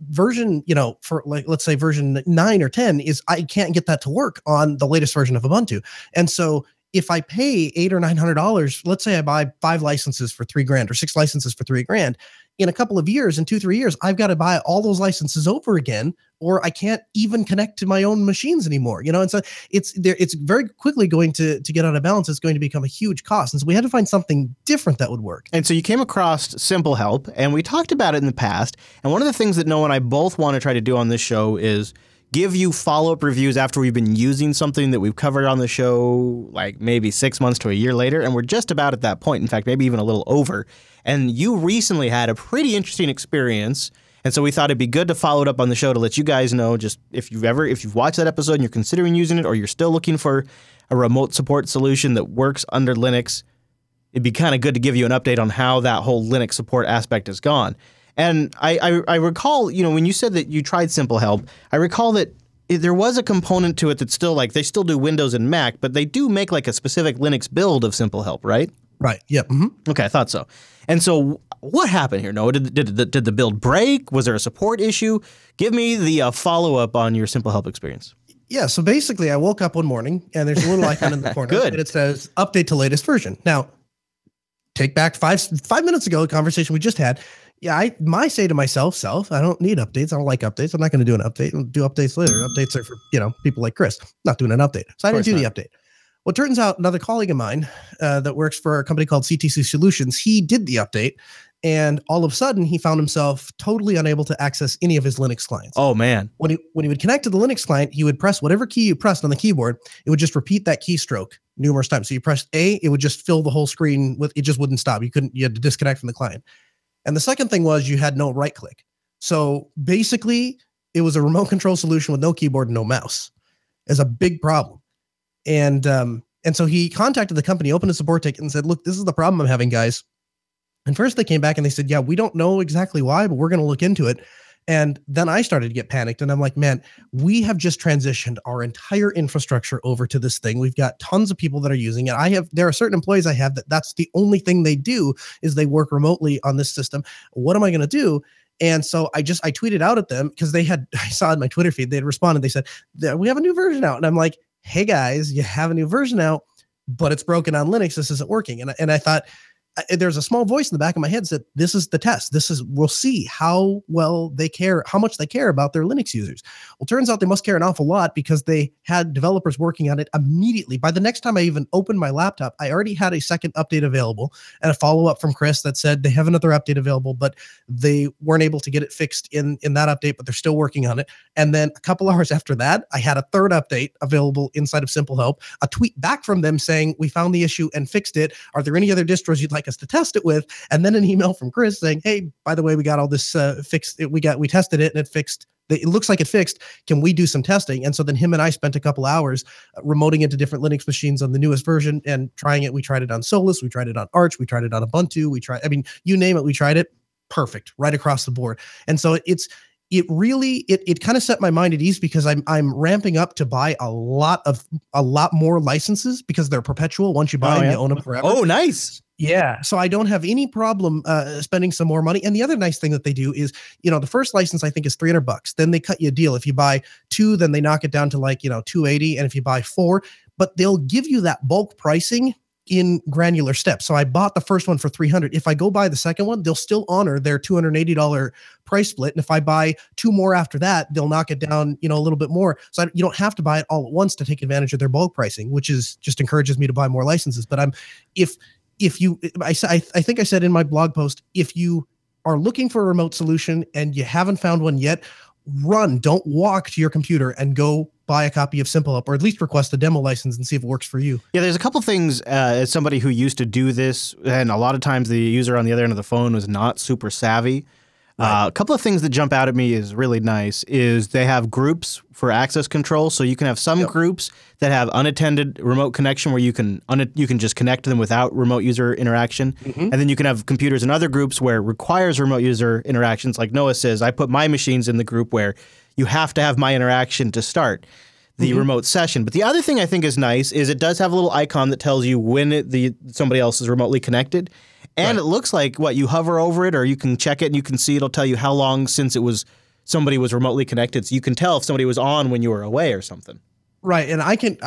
version, you know, for like, let's say version 9 or 10 is I can't get that to work on the latest version of Ubuntu. And so if I pay $800 or $900, let's say I buy 5 licenses for $3,000 or 6 licenses for $3,000, in a couple of years, in 2-3 years, I've got to buy all those licenses over again, or I can't even connect to my own machines anymore. You know, and so it's there. It's very quickly going to get out of balance. It's going to become a huge cost, and so we had to find something different that would work. And so you came across Simple Help, and we talked about it in the past. And one of the things that Noah and I both want to try to do on this show is give you follow-up reviews after we've been using something that we've covered on the show, like maybe 6 months to a year later, and we're just about at that point. In fact, maybe even a little over. And you recently had a pretty interesting experience, and so we thought it'd be good to follow it up on the show to let you guys know, just if you've watched that episode and you're considering using it, or you're still looking for a remote support solution that works under Linux, it'd be kind of good to give you an update on how that whole Linux support aspect has gone. And I recall, you know, when you said that you tried Simple Help, I recall that there was a component to it that's still like, they still do Windows and Mac, but they do make like a specific Linux build of Simple Help, right? Right, yep. Okay, I thought so. And so what happened here, Noah? Did the build break? Was there a support issue? Give me the follow-up on your Simple Help experience. Yeah, so basically I woke up one morning, and there's a little icon in the corner, and it says, update to latest version. Now, take back five minutes ago, the conversation we just had. Yeah, I say to myself, I don't need updates. I don't like updates. I'm not going to do an update. I'll do updates later. Updates are for, you know, people like Chris. Not doing an update. So I didn't do the update. Well, it turns out another colleague of mine that works for a company called CTC Solutions, he did the update, and all of a sudden he found himself totally unable to access any of his Linux clients. Oh, man. When he would connect to the Linux client, he would press whatever key you pressed on the keyboard. It would just repeat that keystroke numerous times. So you pressed A, it would just fill the whole screen with, it just wouldn't stop. You had to disconnect from the client. And the second thing was you had no right click. So basically, it was a remote control solution with no keyboard and no mouse. It's a big problem. And so he contacted the company, opened a support ticket and said, look, this is the problem I'm having, guys. And first they came back and they said, yeah, we don't know exactly why, but we're going to look into it. And then I started to get panicked and I'm like, man, we have just transitioned our entire infrastructure over to this thing. We've got tons of people that are using it. There are certain employees I have that's the only thing they do is they work remotely on this system. What am I going to do? And so I tweeted out at them because I saw in my Twitter feed, they had responded. They said, we have a new version out. And I'm like, hey guys, you have a new version out, but it's broken on Linux. This isn't working. And I thought, there's a small voice in the back of my head that this is the test. We'll see how well they care, how much they care about their Linux users. Well, turns out they must care an awful lot because they had developers working on it immediately. By the next time I even opened my laptop, I already had a second update available and a follow-up from Chris that said they have another update available, but they weren't able to get it fixed in that update, but they're still working on it. And then a couple hours after that, I had a third update available inside of Simple Help, a tweet back from them saying, we found the issue and fixed it. Are there any other distros you'd like us to test it with? And then an email from Chris saying, hey, by the way, we got all this fixed. We tested it and it fixed. It looks like it fixed. Can we do some testing? And so then him and I spent a couple hours remoting into different Linux machines on the newest version and trying it. We tried it on Solus. We tried it on Arch. We tried it on Ubuntu. I mean, you name it, we tried it. Perfect. Right across the board. And so it really kind of set my mind at ease because I'm ramping up to buy a lot more licenses because they're perpetual. Once you buy them, you own them forever. Oh, nice. Yeah. So I don't have any problem spending some more money. And the other nice thing that they do is, you know, the first license I think is $300. Then they cut you a deal. If you buy two, then they knock it down to like, you know, $280. And if you buy four, but they'll give you that bulk pricing in granular steps. So I bought the first one for $300. If I go buy the second one, they'll still honor their $280 price split. And if I buy two more after that, they'll knock it down, you know, a little bit more. So you don't have to buy it all at once to take advantage of their bulk pricing, which is just encourages me to buy more licenses. But I think I said in my blog post, if you are looking for a remote solution and you haven't found one yet, run, don't walk to your computer and go buy a copy of Simple Help, or at least request a demo license and see if it works for you. Yeah, there's a couple things as somebody who used to do this, and a lot of times the user on the other end of the phone was not super savvy. Right. A couple of things that jump out at me is really nice is they have groups for access control. So you can have some groups that have unattended remote connection where you can just connect to them without remote user interaction. Mm-hmm. And then you can have computers in other groups where it requires remote user interactions. Like Noah says, I put my machines in the group where you have to have my interaction to start the remote session. But the other thing I think is nice is it does have a little icon that tells you when somebody else is remotely connected. And it looks like, you hover over it or you can check it and you can see it'll tell you how long since somebody was remotely connected. So you can tell if somebody was on when you were away or something. Right. And I can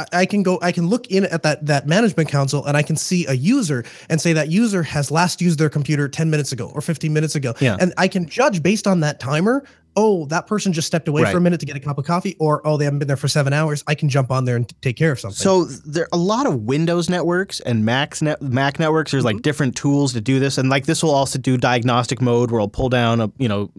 look in at that management console and I can see a user and say that user has last used their computer 10 minutes ago or 15 minutes ago. Yeah. And I can judge based on that timer, oh, that person just stepped away for a minute to get a cup of coffee, or, oh, they haven't been there for 7 hours. I can jump on there and take care of something. So there are a lot of Windows networks and Mac networks. There's like different tools to do this. And like this will also do diagnostic mode where it'll pull down a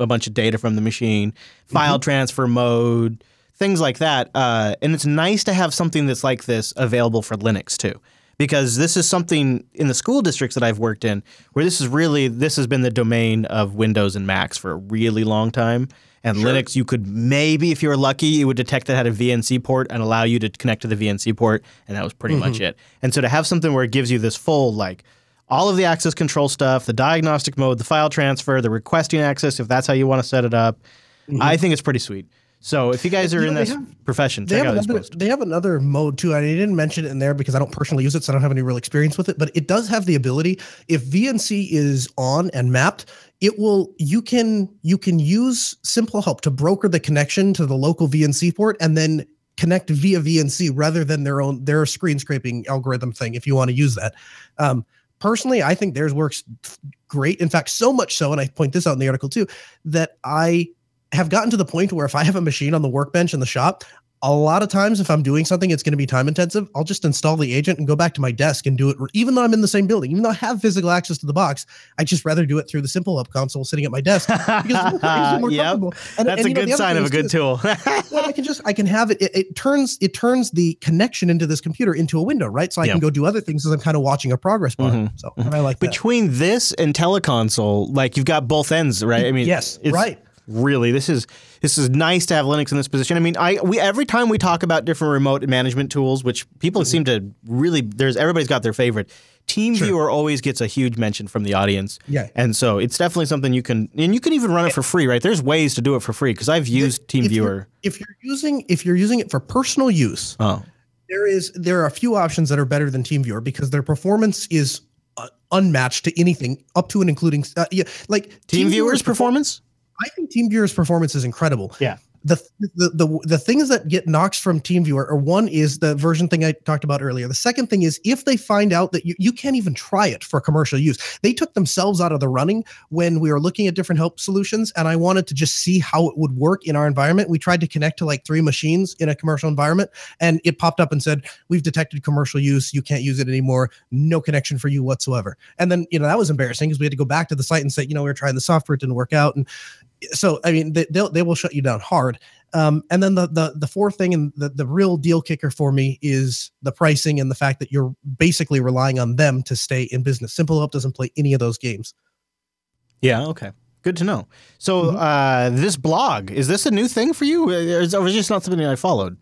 bunch of data from the machine, file transfer mode, things like that. And it's nice to have something that's like this available for Linux too, because this is something in the school districts that I've worked in where this has been the domain of Windows and Macs for a really long time. And Linux, you could maybe, if you were lucky, it would detect that it had a VNC port and allow you to connect to the VNC port. And that was pretty much it. And so to have something where it gives you this full, like all of the access control stuff, the diagnostic mode, the file transfer, the requesting access, if that's how you want to set it up, I think it's pretty sweet. So if you guys are in this profession, check out this post. They have another mode too. I didn't mention it in there because I don't personally use it, so I don't have any real experience with it. But it does have the ability, if VNC is on and mapped, you can use Simple Help to broker the connection to the local VNC port and then connect via VNC rather than their screen scraping algorithm thing. If you want to use that, personally, I think theirs works great. In fact, so much so, and I point this out in the article too, that I have gotten to the point where if I have a machine on the workbench in the shop, a lot of times if I'm doing something, it's going to be time intensive. I'll just install the agent and go back to my desk and do it. Even though I'm in the same building, even though I have physical access to the box, I just rather do it through the Simple Help console sitting at my desk because it's more comfortable. And, that's a good sign of a good tool. Well, I can have it. It turns the connection into this computer into a window, right? So I can go do other things as I'm kind of watching a progress bar. So I like that. Between this and Teleconsole, like you've got both ends, right? I mean, yes, right. really. This is nice to have Linux in this position. I mean, we every time we talk about different remote management tools, which people seem to really, everybody's got their favorite. TeamViewer always gets a huge mention from the audience. Yeah. And so it's definitely something you can even run it for free, right? There's ways to do it for free because I've used TeamViewer. If you're using it for personal use, there are a few options that are better than TeamViewer because their performance is unmatched to anything up to and including like TeamViewer's performance. I think TeamViewer's performance is incredible. Yeah. The things that get knocks from TeamViewer are one is the version thing I talked about earlier. The second thing is if they find out that you can't even try it for commercial use. They took themselves out of the running when we were looking at different help solutions, and I wanted to just see how it would work in our environment. We tried to connect to like 3 machines in a commercial environment, and it popped up and said, we've detected commercial use. You can't use it anymore. No connection for you whatsoever. And then, that was embarrassing because we had to go back to the site and say, we were trying the software. It didn't work out. And so, I mean, they will shut you down hard. And then the fourth thing and the real deal kicker for me is the pricing and the fact that you're basically relying on them to stay in business. Simple Help doesn't play any of those games. Yeah, okay. Good to know. So this blog, is this a new thing for you? Or is it just not something I followed?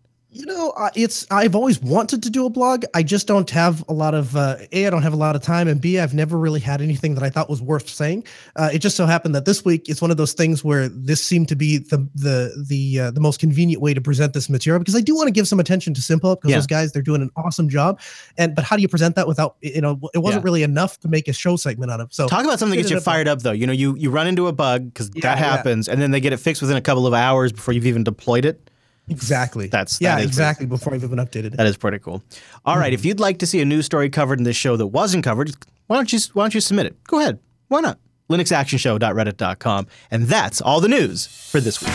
I've always wanted to do a blog. I just don't have a lot of, A, I don't have a lot of time, and B, I've never really had anything that I thought was worth saying. It just so happened that this week, it's one of those things where this seemed to be the most convenient way to present this material, because I do want to give some attention to Simple Help, because those guys, they're doing an awesome job. But how do you present that without, it wasn't really enough to make a show segment out of. So talk about something that gets you fired up though. You run into a bug, because that happens, and then they get it fixed within a couple of hours before you've even deployed it. Exactly. Exactly. Before I've even updated it. That is pretty cool. All right. If you'd like to see a news story covered in this show that wasn't covered, why don't you submit it? Go ahead. Why not? LinuxActionShow.reddit.com. And that's all the news for this week.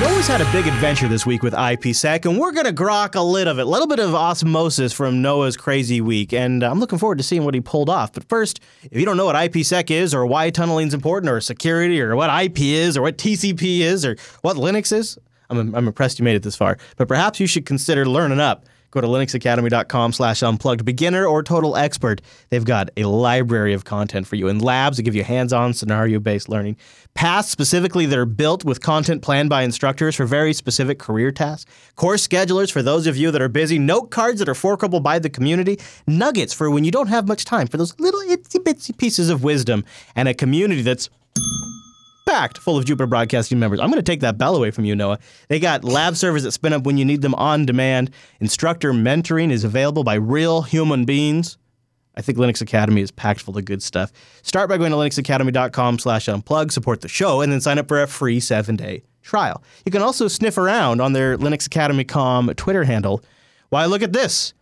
Noah's had a big adventure this week with IPsec, and we're going to grok a little bit of osmosis from Noah's crazy week, and I'm looking forward to seeing what he pulled off. But first, if you don't know what IPsec is, or why tunneling is important, or security, or what IP is, or what TCP is, or what Linux is, I'm impressed you made it this far. But perhaps you should consider learning up. Go to linuxacademy.com/unplugged beginner or total expert. They've got a library of content for you and labs that give you hands-on scenario-based learning. Paths specifically that are built with content planned by instructors for very specific career tasks. Course schedulers for those of you that are busy. Note cards that are forkable by the community. Nuggets for when you don't have much time for those little itsy-bitsy pieces of wisdom. And a community that's packed full of Jupiter Broadcasting members. I'm going to take that bell away from you, Noah. They got lab servers that spin up when you need them on demand. Instructor mentoring is available by real human beings. I think Linux Academy is packed full of good stuff. Start by going to linuxacademy.com/unplug, support the show, and then sign up for a free 7-day trial. You can also sniff around on their Linux Academy.com Twitter handle. Why, look at this.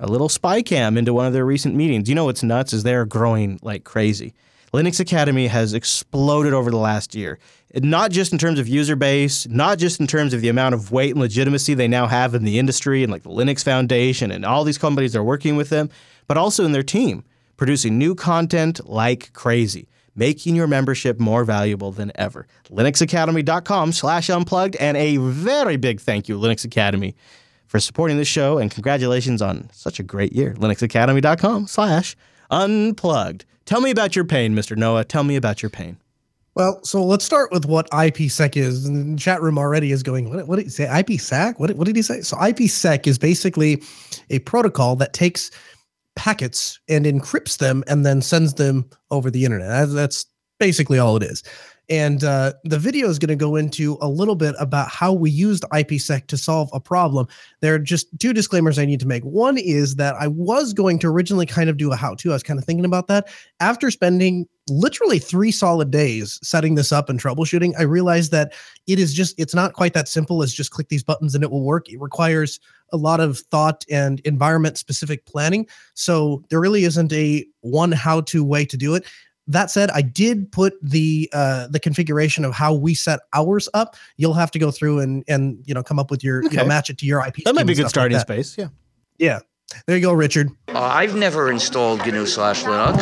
A little spy cam into one of their recent meetings. You know what's nuts is they're growing like crazy. Linux Academy has exploded over the last year, not just in terms of user base, not just in terms of the amount of weight and legitimacy they now have in the industry and like the Linux Foundation and all these companies that are working with them, but also in their team, producing new content like crazy, making your membership more valuable than ever. LinuxAcademy.com/unplugged, and a very big thank you, Linux Academy, for supporting this show, and congratulations on such a great year. LinuxAcademy.com/unplugged. Tell me about your pain, Mr. Noah. Tell me about your pain. Well, so let's start with what IPsec is. And the chat room already is going, what did he say? IPsec? What did he say? So IPsec is basically a protocol that takes packets and encrypts them and then sends them over the internet. That's basically all it is. And the video is going to go into a little bit about how we used IPsec to solve a problem. There are just 2 disclaimers I need to make. One is that I was going to originally kind of do a how-to. I was kind of thinking about that. After spending literally 3 solid days setting this up and troubleshooting, I realized that it's not quite that simple as just click these buttons and it will work. It requires a lot of thought and environment-specific planning. So there really isn't a one how-to way to do it. That said, I did put the configuration of how we set ours up. You'll have to go through and come up with your match it to your IP. That might be a good starting space. Yeah. Yeah. There you go, Richard. I've never installed GNU/Linux.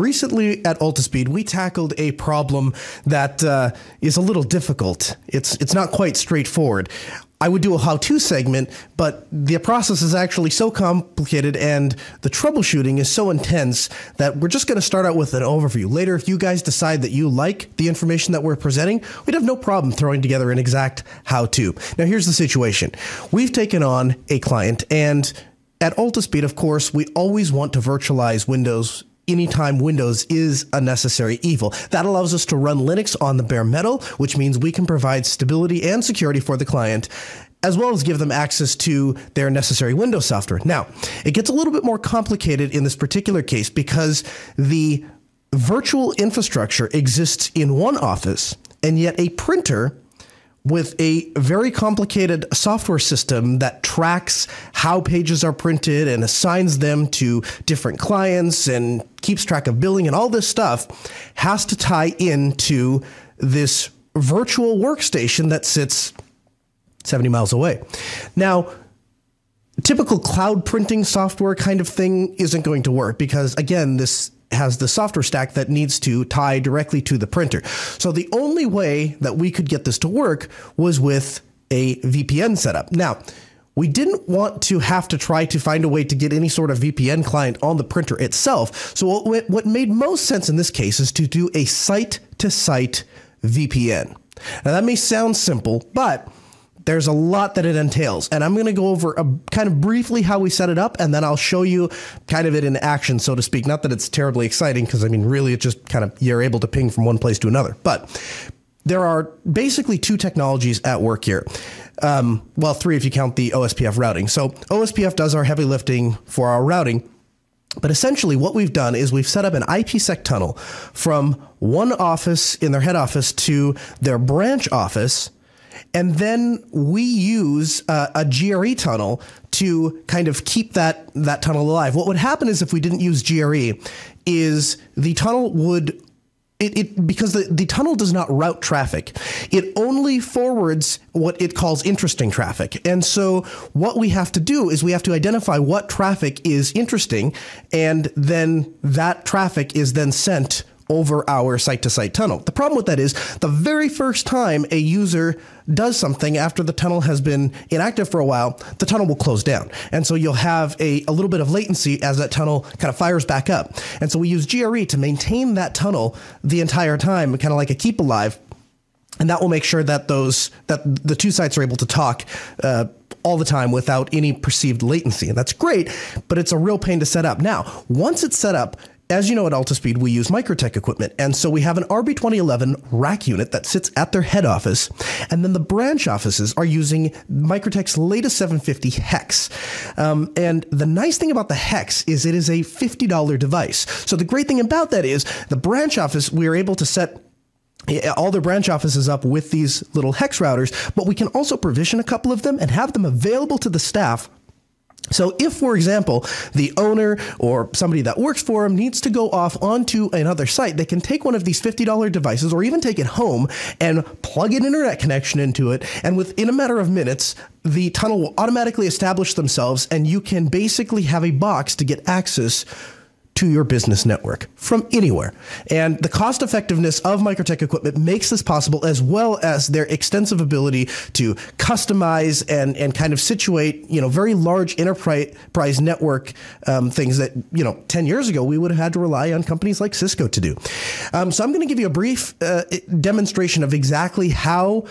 Recently at AltaSpeed, we tackled a problem that is a little difficult. It's not quite straightforward. I would do a how-to segment, but the process is actually so complicated and the troubleshooting is so intense that we're just going to start out with an overview. Later, if you guys decide that you like the information that we're presenting, we'd have no problem throwing together an exact how-to. Now, here's the situation. We've taken on a client, and at ultra speed, of course, we always want to virtualize Windows anytime Windows is a necessary evil. That allows us to run Linux on the bare metal, which means we can provide stability and security for the client, as well as give them access to their necessary Windows software. Now, it gets a little bit more complicated in this particular case because the virtual infrastructure exists in one office, and yet a printer with a very complicated software system that tracks how pages are printed and assigns them to different clients and keeps track of billing and all this stuff has to tie into this virtual workstation that sits 70 miles away. Now, typical cloud printing software kind of thing isn't going to work because, again, this has the software stack that needs to tie directly to the printer. So the only way that we could get this to work was with a VPN setup. Now, we didn't want to have to try to find a way to get any sort of VPN client on the printer itself. So what made most sense in this case is to do a site-to-site VPN. Now, that may sound simple, but there's a lot that it entails, and I'm going to go over kind of briefly how we set it up, and then I'll show you kind of it in action, so to speak. Not that it's terribly exciting, because I mean, really, it just kind of, you're able to ping from one place to another. But there are basically two technologies at work here. Well, three if you count the OSPF routing. So OSPF does our heavy lifting for our routing. But essentially what we've done is we've set up an IPsec tunnel from one office in their head office to their branch office. And then we use a GRE tunnel to kind of keep that tunnel alive. What would happen is if we didn't use GRE is the tunnel would, because the tunnel does not route traffic. It only forwards what it calls interesting traffic. And so what we have to do is we have to identify what traffic is interesting, and then that traffic is then sent over our site-to-site tunnel. The problem with that is the very first time a user does something after the tunnel has been inactive for a while, the tunnel will close down. And so you'll have a little bit of latency as that tunnel kind of fires back up. And so we use GRE to maintain that tunnel the entire time, kind of like a keep alive. And that will make sure that the two sites are able to talk all the time without any perceived latency. And that's great, but it's a real pain to set up. Now, once it's set up, as you know, at AltaSpeed, we use Microtech equipment. And so we have an RB2011 rack unit that sits at their head office. And then the branch offices are using Microtech's latest 750 Hex. And the nice thing about the Hex is it is a $50 device. So the great thing about that is the branch office, we are able to set all their branch offices up with these little Hex routers, but we can also provision a couple of them and have them available to the staff. So if, for example, the owner or somebody that works for him needs to go off onto another site, they can take one of these $50 devices or even take it home and plug an internet connection into it. And within a matter of minutes, the tunnel will automatically establish themselves, and you can basically have a box to get access to your business network from anywhere. And the cost effectiveness of Microtech equipment makes this possible, as well as their extensive ability to customize and kind of situate, you know, very large enterprise network things that, you know, 10 years ago we would have had to rely on companies like Cisco to do. So I'm going to give you a brief demonstration of exactly how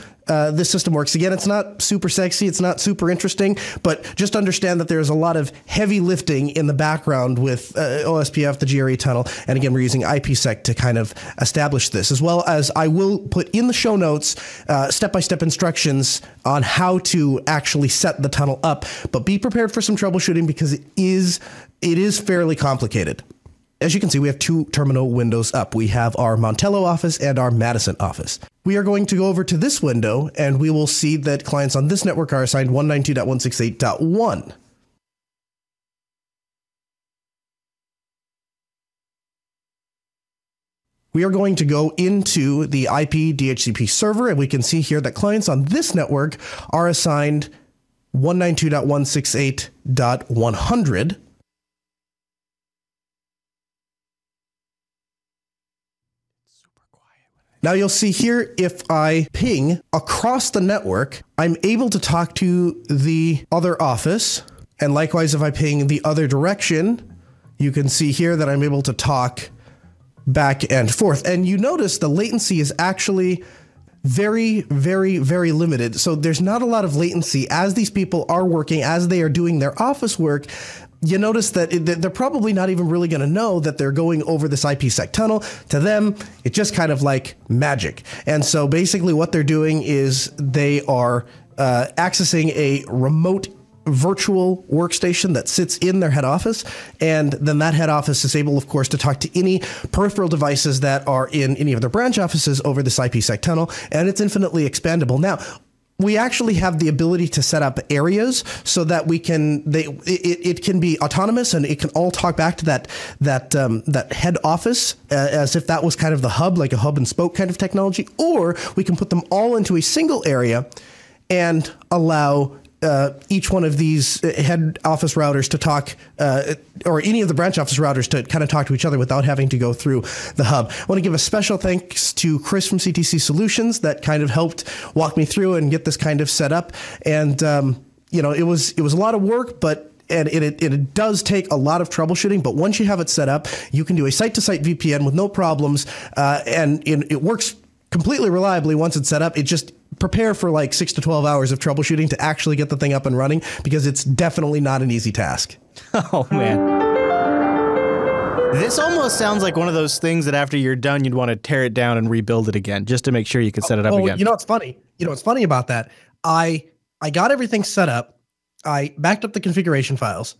this system works. Again, it's not super sexy, it's not super interesting, but just understand that there's a lot of heavy lifting in the background with OSPF, the GRE tunnel, and again, we're using IPsec to kind of establish this, as well as I will put in the show notes step-by-step instructions on how to actually set the tunnel up, but be prepared for some troubleshooting because it is fairly complicated. As you can see, we have two terminal windows up. We have our Montello office and our Madison office. We are going to go over to this window, and we will see that clients on this network are assigned 192.168.1. We are going to go into the IP DHCP server, and we can see here that clients on this network are assigned 192.168.100. Now you'll see here, if I ping across the network, I'm able to talk to the other office. And likewise, if I ping the other direction, you can see here that I'm able to talk back and forth. And you notice the latency is actually very, very, very limited. So there's not a lot of latency as these people are working, as they are doing their office work. You notice that they're probably not even really going to know that they're going over this IPsec tunnel. To them, it's just kind of like magic. And so basically what they're doing is they are accessing a remote virtual workstation that sits in their head office. And then that head office is able, of course, to talk to any peripheral devices that are in any of their branch offices over this IPsec tunnel. And it's infinitely expandable. Now, we actually have the ability to set up areas so that we can, it can be autonomous and it can all talk back to that head office as if that was kind of the hub, like a hub and spoke kind of technology, or we can put them all into a single area and allow each one of these head office routers to talk, or any of the branch office routers to kind of talk to each other without having to go through the hub. I want to give a special thanks to Chris from CTC Solutions that kind of helped walk me through and get this kind of set up. And, you know, it was a lot of work, but it does take a lot of troubleshooting, but once you have it set up, you can do a site-to-site VPN with no problems. And it works completely reliably once it's set up. It just prepare for like 6 to 12 hours of troubleshooting to actually get the thing up and running, because it's definitely not an easy task. Oh, man. This almost sounds like one of those things that after you're done, you'd want to tear it down and rebuild it again just to make sure you can set it up again. You know what's funny? You know what's funny about that? I got everything set up. I backed up the configuration files.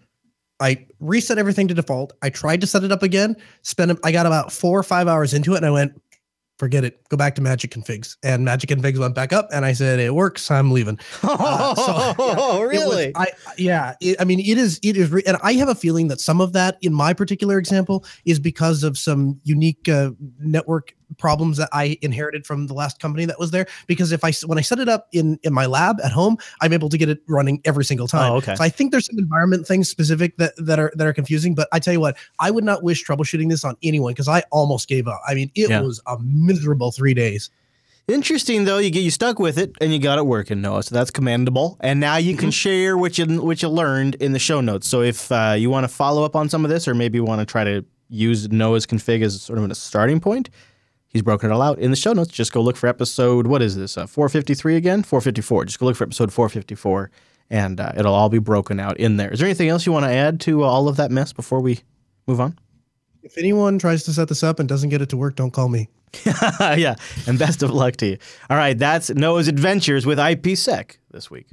I reset everything to default. I tried to set it up again. I got about 4 or 5 hours into it and I went, forget it. Go back to Magic Configs, and Magic Configs went back up, and I said, "It works. I'm leaving." Really? I mean, it is, and I have a feeling that some of that, in my particular example, is because of some unique network problems that I inherited from the last company that was there. Because when I set it up in my lab at home, I'm able to get it running every single time. Oh, okay. So I think there's some environment things specific that are confusing. But I tell you what, I would not wish troubleshooting this on anyone, because I almost gave up. I mean, it was amazing. Miserable 3 days. Interesting though, you stuck with it and you got it working, Noah. So that's commendable. And now you can share what you learned in the show notes. So if you want to follow up on some of this, or maybe you want to try to use Noah's config as sort of a starting point, he's broken it all out in the show notes. Just go look for episode. What is this? 453 again? 454. Just go look for episode 454, and it'll all be broken out in there. Is there anything else you want to add to all of that mess before we move on? If anyone tries to set this up and doesn't get it to work, don't call me. Yeah, and best of luck to you. All right, that's Noah's adventures with IPsec this week.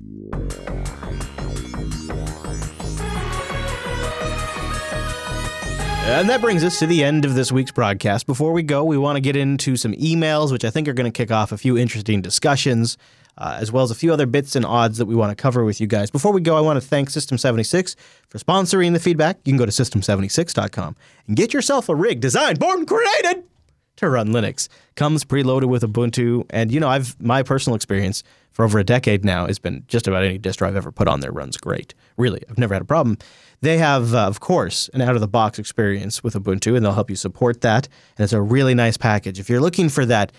And that brings us to the end of this week's broadcast. Before we go, we want to get into some emails, which I think are going to kick off a few interesting discussions, as well as a few other bits and odds that we want to cover with you guys. Before we go, I want to thank System76 for sponsoring the feedback. You can go to system76.com and get yourself a rig designed, born, and created to run Linux. Comes preloaded with Ubuntu, and you know, my personal experience for over a decade now has been just about any distro I've ever put on there runs great. Really, I've never had a problem. They have, of course, an out-of-the-box experience with Ubuntu, and they'll help you support that, and it's a really nice package. If you're looking for that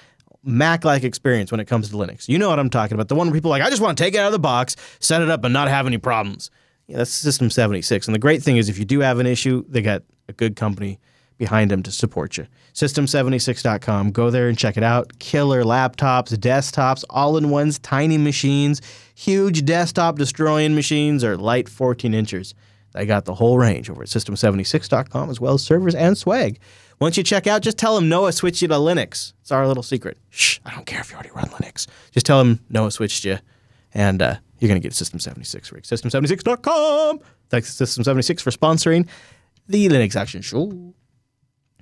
Mac-like experience when it comes to Linux, you know what I'm talking about. The one where people are like, I just want to take it out of the box, set it up, and not have any problems. Yeah, that's System76, and the great thing is if you do have an issue, they got a good company behind them to support you. System76.com. Go there and check it out. Killer laptops, desktops, all-in-ones, tiny machines, huge desktop destroying machines, or light 14-inchers. They got the whole range over at System76.com, as well as servers and swag. Once you check out, just tell them Noah switched you to Linux. It's our little secret. Shh, I don't care if you already run Linux. Just tell them Noah switched you, and you're going to get System76 rig. System76.com. Thanks to System76 for sponsoring the Linux Action Show.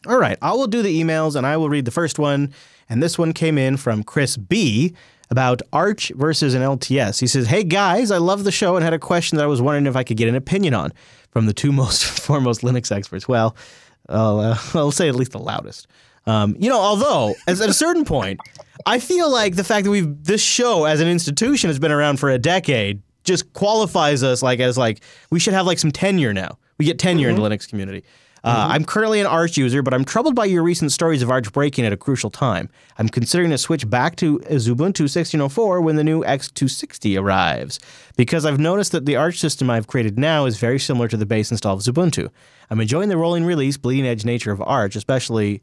All right, I will do the emails, and I will read the first one. And this one came in from Chris B. about Arch versus an LTS. He says, hey, guys, I love the show and had a question that I was wondering if I could get an opinion on from the two foremost Linux experts. Well, I'll say at least the loudest. You know, although, at a certain point, I feel like the fact that this show as an institution has been around for a decade just qualifies us like we should have like some tenure now. We get tenure in the Linux community. I'm currently an Arch user, but I'm troubled by your recent stories of Arch breaking at a crucial time. I'm considering a switch back to Ubuntu 16.04 when the new X260 arrives, because I've noticed that the Arch system I've created now is very similar to the base install of Ubuntu. I'm enjoying the rolling release, bleeding edge nature of Arch, especially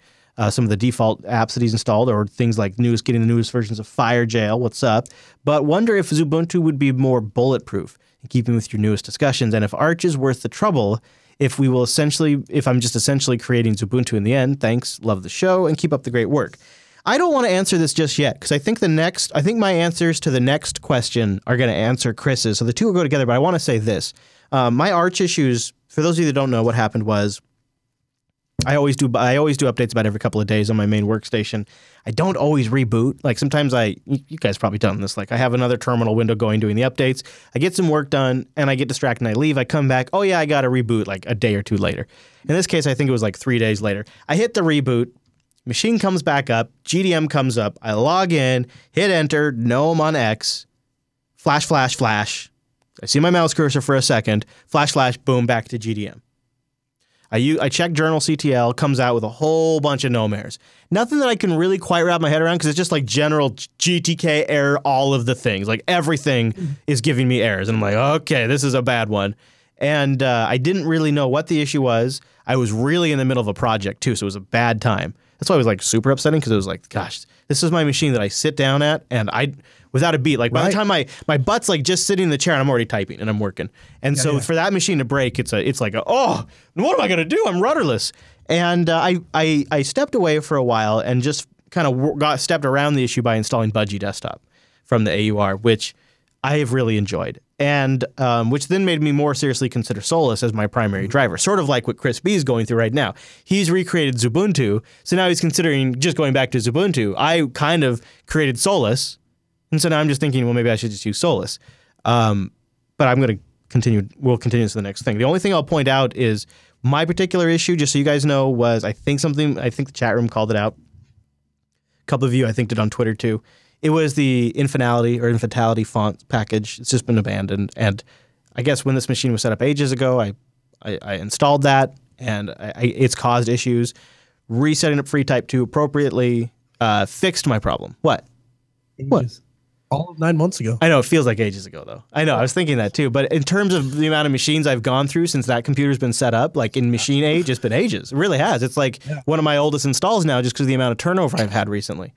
some of the default apps that he's installed, or things like news, getting the newest versions of FireJail, what's up, but wonder if Ubuntu would be more bulletproof, in keeping with your newest discussions, and if Arch is worth the trouble, if we will essentially, if I'm just essentially creating Ubuntu in the end. Thanks, love the show, and keep up the great work. I don't want to answer this just yet, because I think my answers to the next question are going to answer Chris's, so the two will go together, but I want to say this. My Arch issues, for those of you that don't know, what happened was, I always do updates about every couple of days on my main workstation. I don't always reboot. Like sometimes you guys probably done this, like I have another terminal window going doing the updates. I get some work done and I get distracted and I leave. I come back, oh yeah, I got to reboot like a day or two later. In this case, I think it was like 3 days later. I hit the reboot, machine comes back up, GDM comes up, I log in, hit enter, GNOME on X, flash, flash, flash. I see my mouse cursor for a second, flash, flash, boom, back to GDM. I check journal CTL, comes out with a whole bunch of GNOME errors. Nothing that I can really quite wrap my head around, because it's just like general GTK error, all of the things. Like everything is giving me errors. And I'm like, okay, this is a bad one. And I didn't really know what the issue was. I was really in the middle of a project too, so it was a bad time. That's why it was like super upsetting, because it was like, gosh, this is my machine that I sit down at and without a beat, like by the time my butt's like just sitting in the chair and I'm already typing and I'm working. And for that machine to break, it's like, oh, what am I going to do? I'm rudderless. And I stepped away for a while and just kind of stepped around the issue by installing Budgie Desktop from the AUR, which I have really enjoyed. And which then made me more seriously consider Solus as my primary driver, sort of like what Chris B is going through right now. He's recreated Xubuntu, so now he's considering just going back to Xubuntu. I kind of created Solus, and so now I'm just thinking, well, maybe I should just use Solus. But I'm going to continue. We'll continue to the next thing. The only thing I'll point out is my particular issue, just so you guys know, was I think the chat room called it out. A couple of you, I think, did on Twitter too. It was the infatality font package. It's just been abandoned. And I guess when this machine was set up ages ago, I installed that, and it's caused issues. Resetting up FreeType2 appropriately fixed my problem. What? Ages. What? All of 9 months ago. I know. It feels like ages ago, though. I know. I was thinking that, too. But in terms of the amount of machines I've gone through since that computer's been set up, like in machine age, it's been ages. It really has. It's like one of my oldest installs now, just because of the amount of turnover I've had recently.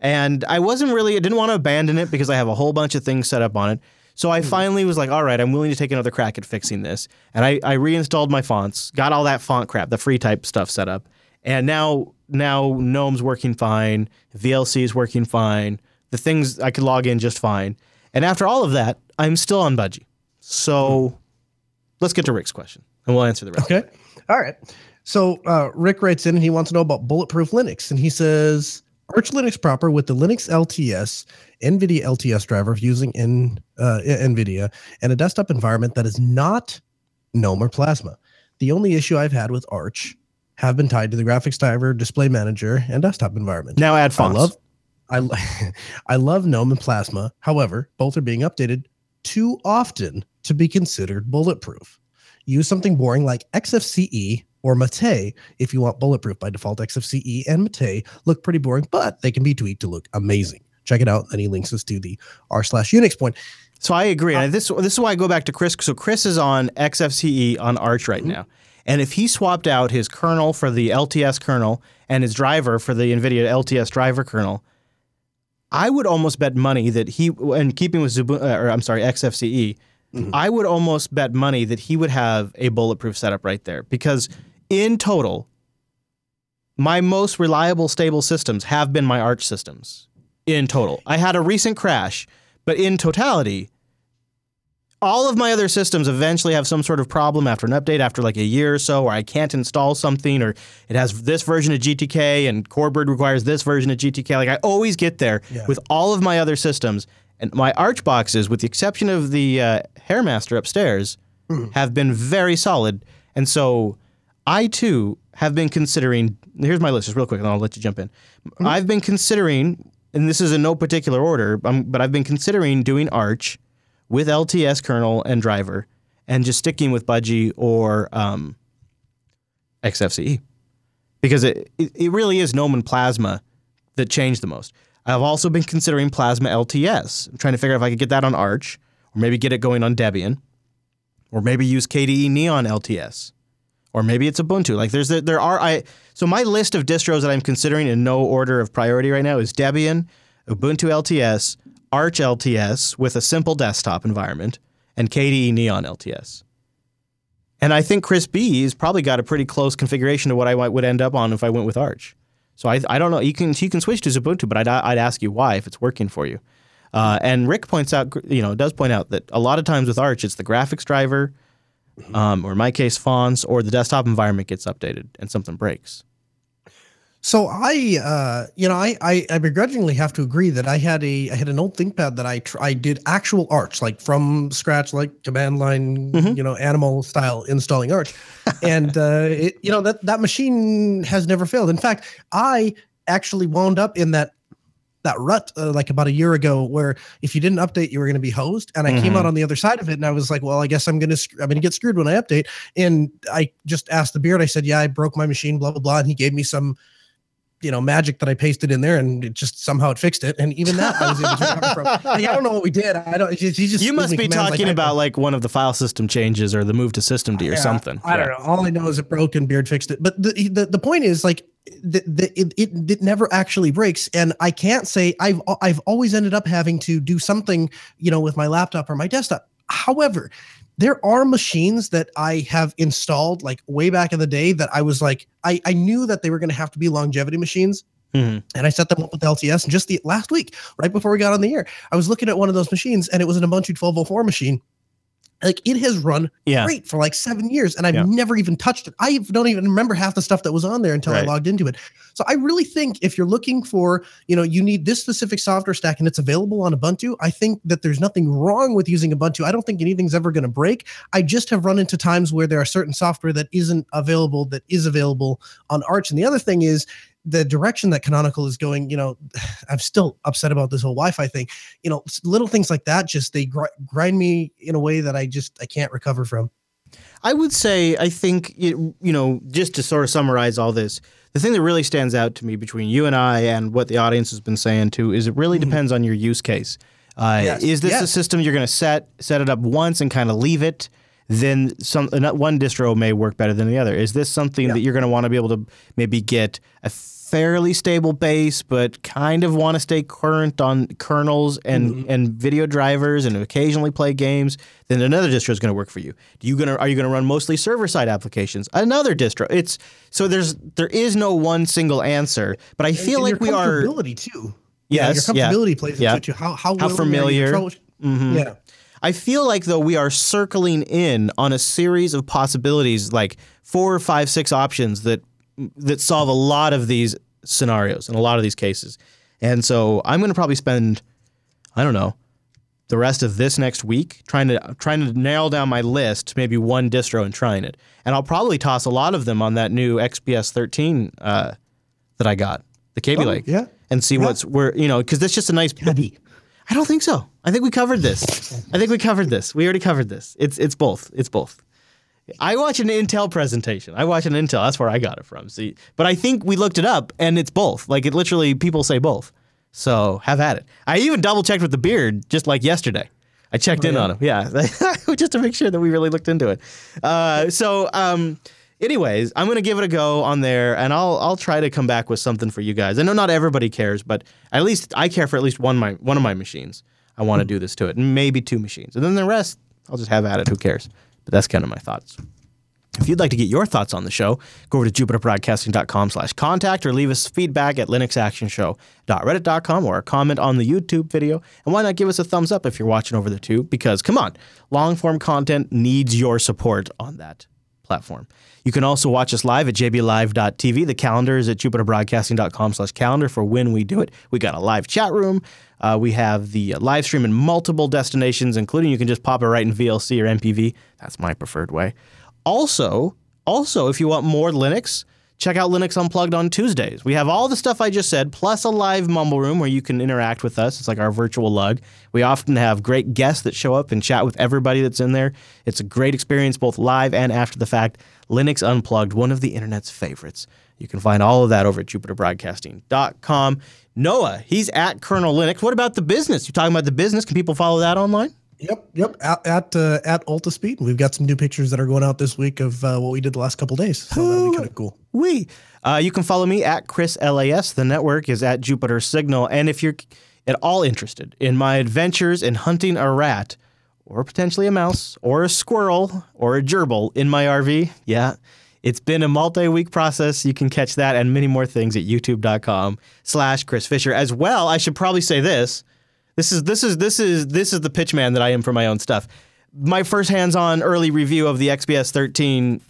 And I didn't want to abandon it because I have a whole bunch of things set up on it. So I finally was like, all right, I'm willing to take another crack at fixing this. And I reinstalled my fonts, got all that font crap, the free type stuff set up. And now GNOME's working fine. VLC's working fine. The things I could log in just fine. And after all of that, I'm still on Budgie. So let's get to Rick's question, and we'll answer the rest. Okay. All right. So Rick writes in, and he wants to know about Bulletproof Linux. And he says, Arch Linux proper with the Linux LTS, NVIDIA LTS driver using NVIDIA, and a desktop environment that is not GNOME or Plasma. The only issue I've had with Arch have been tied to the graphics driver, display manager, and desktop environment. Now add fonts. I love GNOME and Plasma. However, both are being updated too often to be considered bulletproof. Use something boring like XFCE or Mate if you want bulletproof. By default, XFCE and Mate look pretty boring, but they can be tweaked to look amazing. Check it out. And he links us to the r/Unix point. So I agree. And this is why I go back to Chris. So Chris is on XFCE on Arch right now. And if he swapped out his kernel for the LTS kernel and his driver for the NVIDIA LTS driver kernel, I would almost bet money that he, and keeping with XFCE, I would almost bet money that he would have a bulletproof setup right there, because in total, my most reliable stable systems have been my Arch systems in total. I had a recent crash, but in totality, all of my other systems eventually have some sort of problem after an update, after like a year or so, or I can't install something, or it has this version of GTK and Corebird requires this version of GTK. Like I always get there with all of my other systems. And my Arch boxes, with the exception of the Hairmaster upstairs, have been very solid. And so I, too, have been considering – here's my list just real quick, and I'll let you jump in. I've been considering – and this is in no particular order, but I've been considering doing Arch with LTS kernel and driver and just sticking with Budgie or XFCE, because it really is GNOME and Plasma that change the most. I've also been considering Plasma LTS. I'm trying to figure out if I could get that on Arch, or maybe get it going on Debian, or maybe use KDE Neon LTS, or maybe it's Ubuntu. Like so my list of distros that I'm considering in no order of priority right now is Debian, Ubuntu LTS, Arch LTS with a simple desktop environment, and KDE Neon LTS. And I think Chris B's probably got a pretty close configuration to what I would end up on if I went with Arch. So I don't know. You can switch to Xubuntu, but I'd ask you why if it's working for you. And Rick points out, does point out that a lot of times with Arch, it's the graphics driver, or in my case, fonts, or the desktop environment gets updated and something breaks. So I begrudgingly have to agree that I had an old ThinkPad that I did actual Arch, like from scratch, like command line, animal style installing Arch. And, that machine has never failed. In fact, I actually wound up in that rut like about a year ago where if you didn't update, you were going to be hosed. And I came out on the other side of it and I was like, well, I guess I'm going to get screwed when I update. And I just asked the beard. I said, yeah, I broke my machine, blah, blah, blah. And he gave me some, magic that I pasted in there, and it just somehow it fixed it. And even that I was able to recover from. Like, I don't know what we did. I don't. He just you must be talking about like one of the file system changes or the move to systemd or something. I don't know. All I know is it broke and Beard fixed it. But the point is like it never actually breaks, and I can't say I've always ended up having to do something with my laptop or my desktop. However, there are machines that I have installed like way back in the day that I was like, I knew that they were going to have to be longevity machines. And I set them up with LTS. And just the last week, right before we got on the air, I was looking at one of those machines and it was an Ubuntu 12.04 machine. Like it has run great for like 7 years and I've never even touched it. I don't even remember half the stuff that was on there until I logged into it. So I really think if you're looking for, you need this specific software stack and it's available on Ubuntu, I think that there's nothing wrong with using Ubuntu. I don't think anything's ever going to break. I just have run into times where there are certain software that isn't available that is available on Arch. And the other thing is the direction that Canonical is going, I'm still upset about this whole Wi-Fi thing. Little things like that, just they grind me in a way that I can't recover from. I would say, I think, just to sort of summarize all this, the thing that really stands out to me between you and I and what the audience has been saying too is it really depends on your use case. Is this a system you're going to set it up once and kind of leave it? Then one distro may work better than the other. Is this something that you're going to want to be able to maybe get a fairly stable base, but kind of want to stay current on kernels and video drivers and occasionally play games? Then another distro is going to work for you. Are you going to run mostly server side applications? Another distro. It's so there is no one single answer. But I feel like we are comfortability too. Yes, your comfortability plays into it too. How familiar? Yeah. I feel like, though, we are circling in on a series of possibilities, like 4, 5, 6 options that solve a lot of these scenarios and a lot of these cases. And so I'm going to probably spend, I don't know, the rest of this next week trying to nail down my list, maybe one distro and trying it. And I'll probably toss a lot of them on that new XPS 13 that I got, the KB Lake, and see what's where, because that's just a nice... I don't think so. I think we covered this. We already covered this. It's both. I watch an Intel presentation. That's where I got it from. See, but I think we looked it up, and it's both. Like, it literally, people say both. So have at it. I even double-checked with the beard just like yesterday. I checked in on him. Just to make sure that we really looked into it. Anyways, I'm going to give it a go on there, and I'll try to come back with something for you guys. I know not everybody cares, but at least I care for at least one of my machines. I want to do this to it, and maybe 2 machines. And then the rest, I'll just have at it. Who cares? But that's kind of my thoughts. If you'd like to get your thoughts on the show, go over to jupiterbroadcasting.com/contact or leave us feedback at linuxactionshow.reddit.com or a comment on the YouTube video. And why not give us a thumbs up if you're watching over there too? Because, come on, long-form content needs your support on that platform. You can also watch us live at jblive.tv. The calendar is at jupiterbroadcasting.com/calendar for when we do it. We got a live chat room. We have the live stream in multiple destinations, including you can just pop it right in VLC or MPV. That's my preferred way. Also, if you want more Linux, Check out Linux Unplugged on Tuesdays. We have all the stuff I just said, plus a live Mumble Room where you can interact with us. It's like our virtual lug. We often have great guests that show up and chat with everybody that's in there. It's a great experience, both live and after the fact. Linux Unplugged, one of the internet's favorites. You can find all of that over at jupiterbroadcasting.com. Noah, he's at Colonel Linux. What about the business? You're talking about the business. Can people follow that online? Yep. At AltaSpeed. We've got some new pictures that are going out this week of what we did the last couple of days. So that'll be kind of cool. You can follow me at Chris LAS. The network is at Jupiter Signal. And if you're at all interested in my adventures in hunting a rat, or potentially a mouse, or a squirrel, or a gerbil in my RV, it's been a multi-week process. You can catch that and many more things at youtube.com/Chris Fisher. As well, I should probably say this. This is the pitch man that I am for my own stuff. My first hands-on early review of the XPS 13,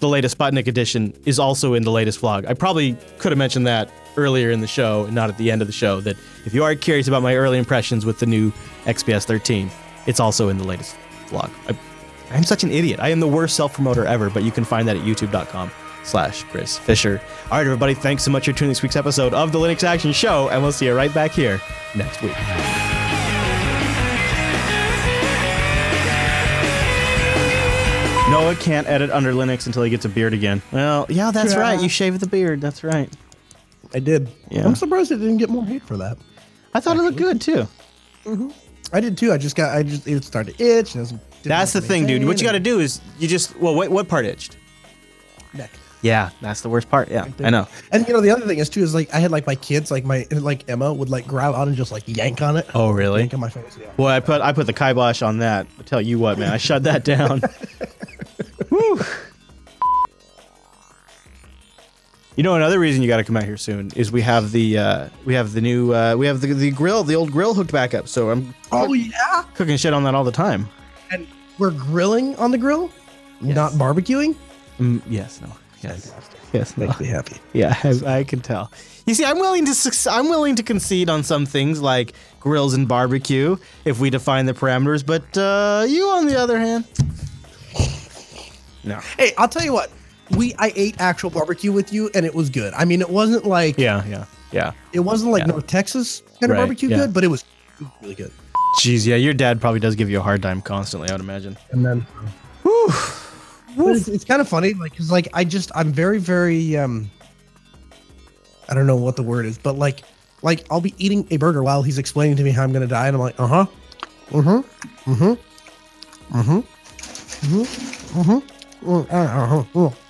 the latest Sputnik edition, is also in the latest vlog. I probably could have mentioned that earlier in the show and not at the end of the show, that if you are curious about my early impressions with the new XPS 13, it's also in the latest vlog. I'm such an idiot. I am the worst self-promoter ever, but you can find that at youtube.com/Chris Fisher. All right, everybody, thanks so much for tuning in this week's episode of the Linux Action Show, and we'll see you right back here next week. Noah can't edit under Linux until he gets a beard again. Well, yeah, that's right. You shaved the beard. That's right. I did. Yeah. I'm surprised it didn't get more hate for that. I thought it looked good, too. Mm-hmm. I did, too. It started to itch. And that's the thing, dude. What you got to do is you just, well, wait, what part itched? Neck. Yeah, that's the worst part. Yeah, I know. And, you know, the other thing is, too, is, like, I had, like, my kids, like, Emma would, like, grab on and just, like, yank on it. Oh, really? Yank on my face, yeah. Well, I put the kibosh on that. I'll tell you what, man. I shut that down. Woo. You know, another reason you got to come out here soon is we have the old grill hooked back up. So I'm cooking shit on that all the time. And we're grilling on the grill, not barbecuing. Yes, makes me happy. Yeah, I can tell. You see, I'm willing to concede on some things like grills and barbecue if we define the parameters. But you, on the other hand. No. Hey, I'll tell you what. I ate actual barbecue with you, and it was good. I mean, it wasn't like it wasn't like North Texas kind of barbecue good, but it was really good. Jeez, yeah, your dad probably does give you a hard time constantly, I would imagine. And then, it's kind of funny, like, because like I'm very, very I don't know what the word is, but like I'll be eating a burger while he's explaining to me how I'm gonna die, and I'm like,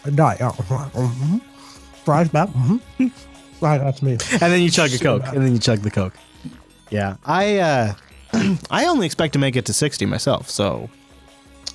I die. Fries back. That's me. And then you chug a Coke. And then you chug the Coke. Yeah. I only expect to make it to 60 myself, so.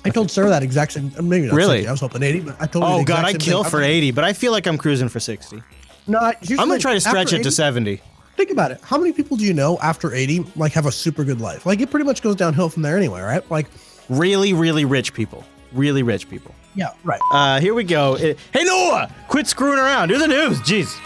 I told Sarah that exact same. Maybe not really? 60. I was hoping 80, but I told her. Oh, God, I kill for 80, but I feel like I'm cruising for 60. No, I'm going to try to stretch it to 70. Think about it. How many people do you know after 80, like, have a super good life? Like, it pretty much goes downhill from there anyway, right? Like, really, really rich people. Really rich people. Yeah, right. Here we go. Hey, Noah! Quit screwing around. Do the news. Jeez.